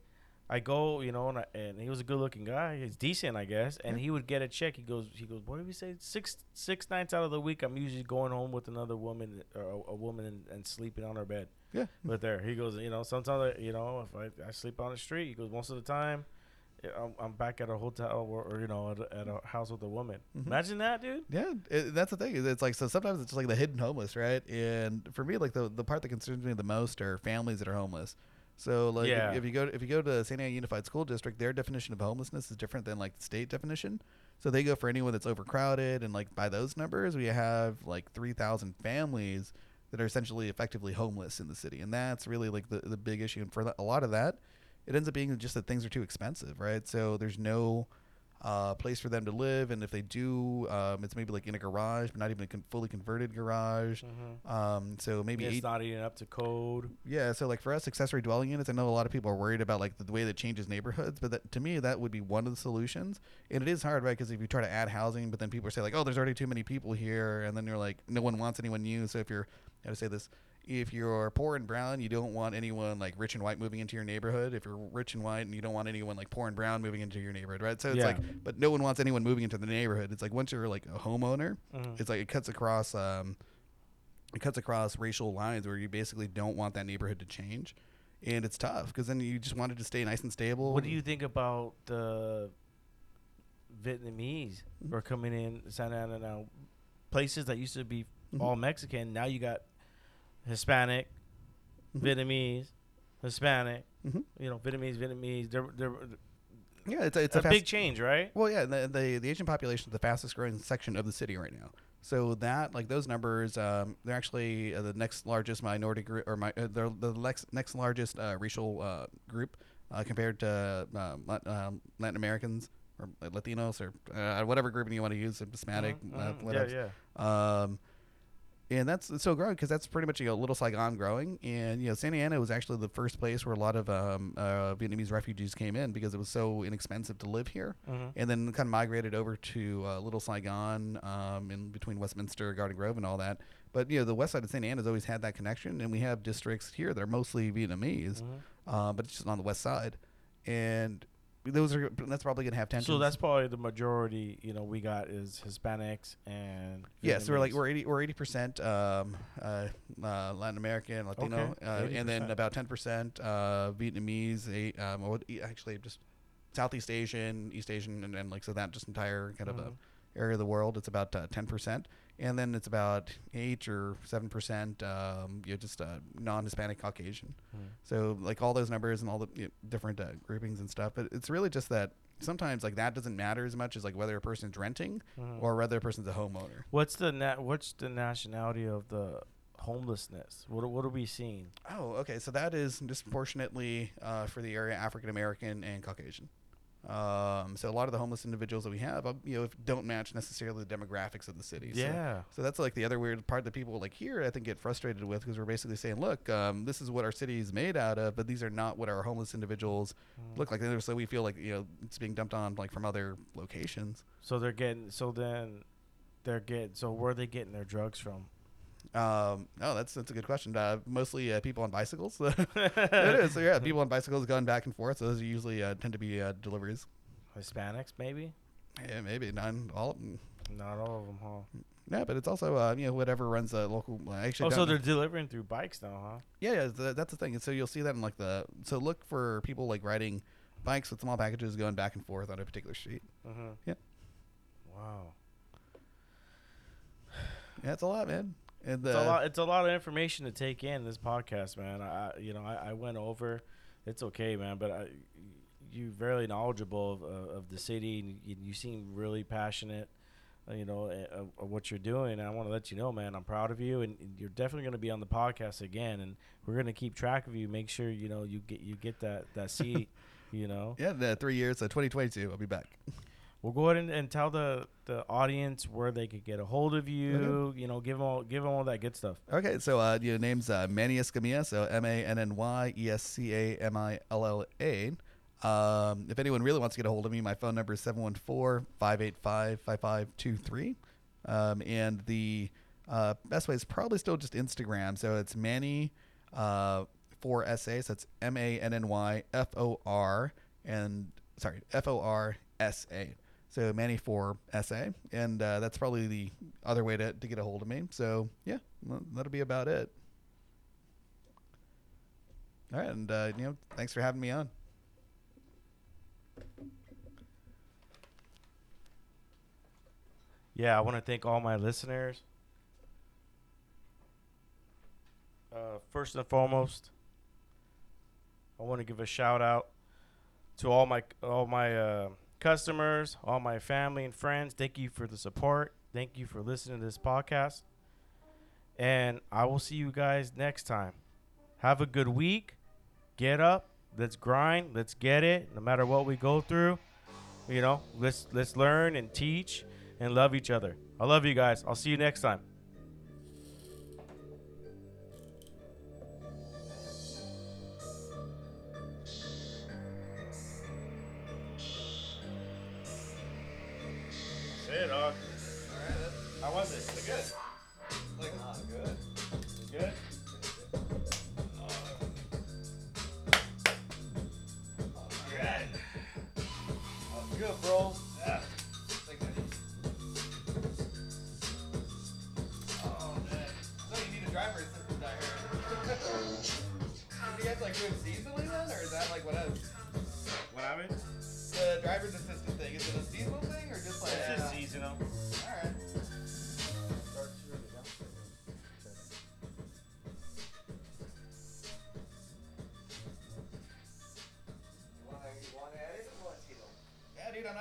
I go, you know, and he was a good-looking guy. He's decent, I guess. And he would get a check. He goes. What did we say? Six nights out of the week, I'm usually going home with another woman, or a woman, and sleeping on her bed. Yeah. But there, he goes. You know, sometimes if I sleep on the street, he goes. Most of the time, I'm back at a hotel or you know at a house with a woman. Mm-hmm. Imagine that, dude. Yeah, that's the thing. It's like so. Sometimes it's just like the hidden homeless, right? And for me, like the part that concerns me the most are families that are homeless. So, like, if you go to Santa Ana Unified School District, their definition of homelessness is different than, like, the state definition. So they go for anyone that's overcrowded, and, like, by those numbers, we have, like, 3,000 families that are essentially effectively homeless in the city. And that's really, like, the big issue. And for a lot of that, it ends up being just that things are too expensive, right? So there's no place for them to live. And if they do, it's maybe, like, in a garage, but not even a fully converted garage. Mm-hmm. So maybe it's not eating up to code. Yeah. So like for us, accessory dwelling units, I know a lot of people are worried about like the way that changes neighborhoods, but that, to me, that would be one of the solutions. And it is hard, right? Because if you try to add housing, but then people say like, oh, there's already too many people here. And then you're like, no one wants anyone new. So if you're, how to say this, if you're poor and brown, you don't want anyone like rich and white moving into your neighborhood. If you're rich and white, and you don't want anyone like poor and brown moving into your neighborhood, right? So it's like, but no one wants anyone moving into the neighborhood. It's like once you're like a homeowner, it's like it cuts across racial lines where you basically don't want that neighborhood to change, and it's tough because then you just wanted to stay nice and stable. What do you think about the Vietnamese who are coming in Santa Ana now? Places that used to be all Mexican, now you got Hispanic, Vietnamese, Hispanic, you know, Vietnamese. They're it's a big change, right? Well, yeah, the Asian population is the fastest growing section of the city right now. So that, like those numbers, they're actually the next largest minority group, or the next largest racial group compared to Latin Americans or Latinos or whatever grouping you want to use, Hispanic, whatever. Yeah. And that's so growing because that's pretty much, you know, Little Saigon growing. And, you know, Santa Ana was actually the first place where a lot of Vietnamese refugees came in because it was so inexpensive to live here. And then kind of migrated over to Little Saigon in between Westminster, Garden Grove and all that. But, you know, the west side of Santa Ana has always had that connection. And we have districts here that are mostly Vietnamese, but it's just on the west side. And that's probably gonna have tensions. So that's probably the majority. You know, we got is Hispanics and so we're 80% Latin American, Latino, and then about 10% Vietnamese. Actually, just Southeast Asian, East Asian, and like so that just entire kind of area of the world. It's about 10%, and then it's about 8 or 7%. Just non-Hispanic Caucasian. So like all those numbers and all the different groupings and stuff. But it's really just that sometimes like that doesn't matter as much as like whether a person's renting or whether a person's a homeowner. What's the nationality of the homelessness? What are we seeing? Oh, okay. So that is disproportionately for the area African American and Caucasian. So a lot of the homeless individuals that we have, don't match necessarily the demographics of the city. Yeah. So that's like the other weird part that people like here, I think, get frustrated with because we're basically saying, look, this is what our city is made out of, but these are not what our homeless individuals look like. So we feel like, you know, it's being dumped on like from other locations. So where are they getting their drugs from? That's a good question. Mostly people on bicycles. It is. So yeah, people on bicycles going back and forth. So those are usually tend to be deliveries. Hispanics, maybe. Yeah, maybe not all of them, huh? Yeah, but it's also whatever runs the local. Actually, so they're delivering through bikes now, huh? Yeah, that's the thing. And so you'll see that in look for people riding bikes with small packages going back and forth on a particular street. Uh-huh. Yeah. Wow. Yeah, it's a lot, man. And it's a lot of information to take in this podcast, man. I went over. It's okay, man. But you're very knowledgeable of the city, and you seem really passionate. What you're doing, and I want to let you know, man, I'm proud of you, and you're definitely going to be on the podcast again, and we're going to keep track of you, make sure you get that seat. Yeah, the 3 years, so 2022 I'll be back. We'll go ahead and tell the audience where they could get a hold of you. Mm-hmm. Give them all that good stuff. Okay, so your name's Manny Escamilla, so MANNYESCAMILLA. If anyone really wants to get a hold of me, my phone number is 714-585-5523. And the best way is probably still just Instagram. So it's Manny 4SA. So it's MANNYFOR FORSA. So Manny 4SA. And that's probably the other way to get a hold of me. So yeah, that'll be about it. All right, and thanks for having me on. Yeah, I want to thank all my listeners. First and foremost, I want to give a shout out to all my customers, all my family and friends. Thank you for the support. Thank you for listening to this podcast. And I will see you guys next time. Have a good week. Get up. Let's grind. Let's get it. No matter what we go through, let's learn and teach and love each other. I love you guys. I'll see you next time. That's it, dog. All right. How was it? It's good. Like not good. It's good. Good, bro. Yeah. Oh, man. So you need a driver to die here. Do you guys do it seasonally then, or is that what else? What happened? The driver just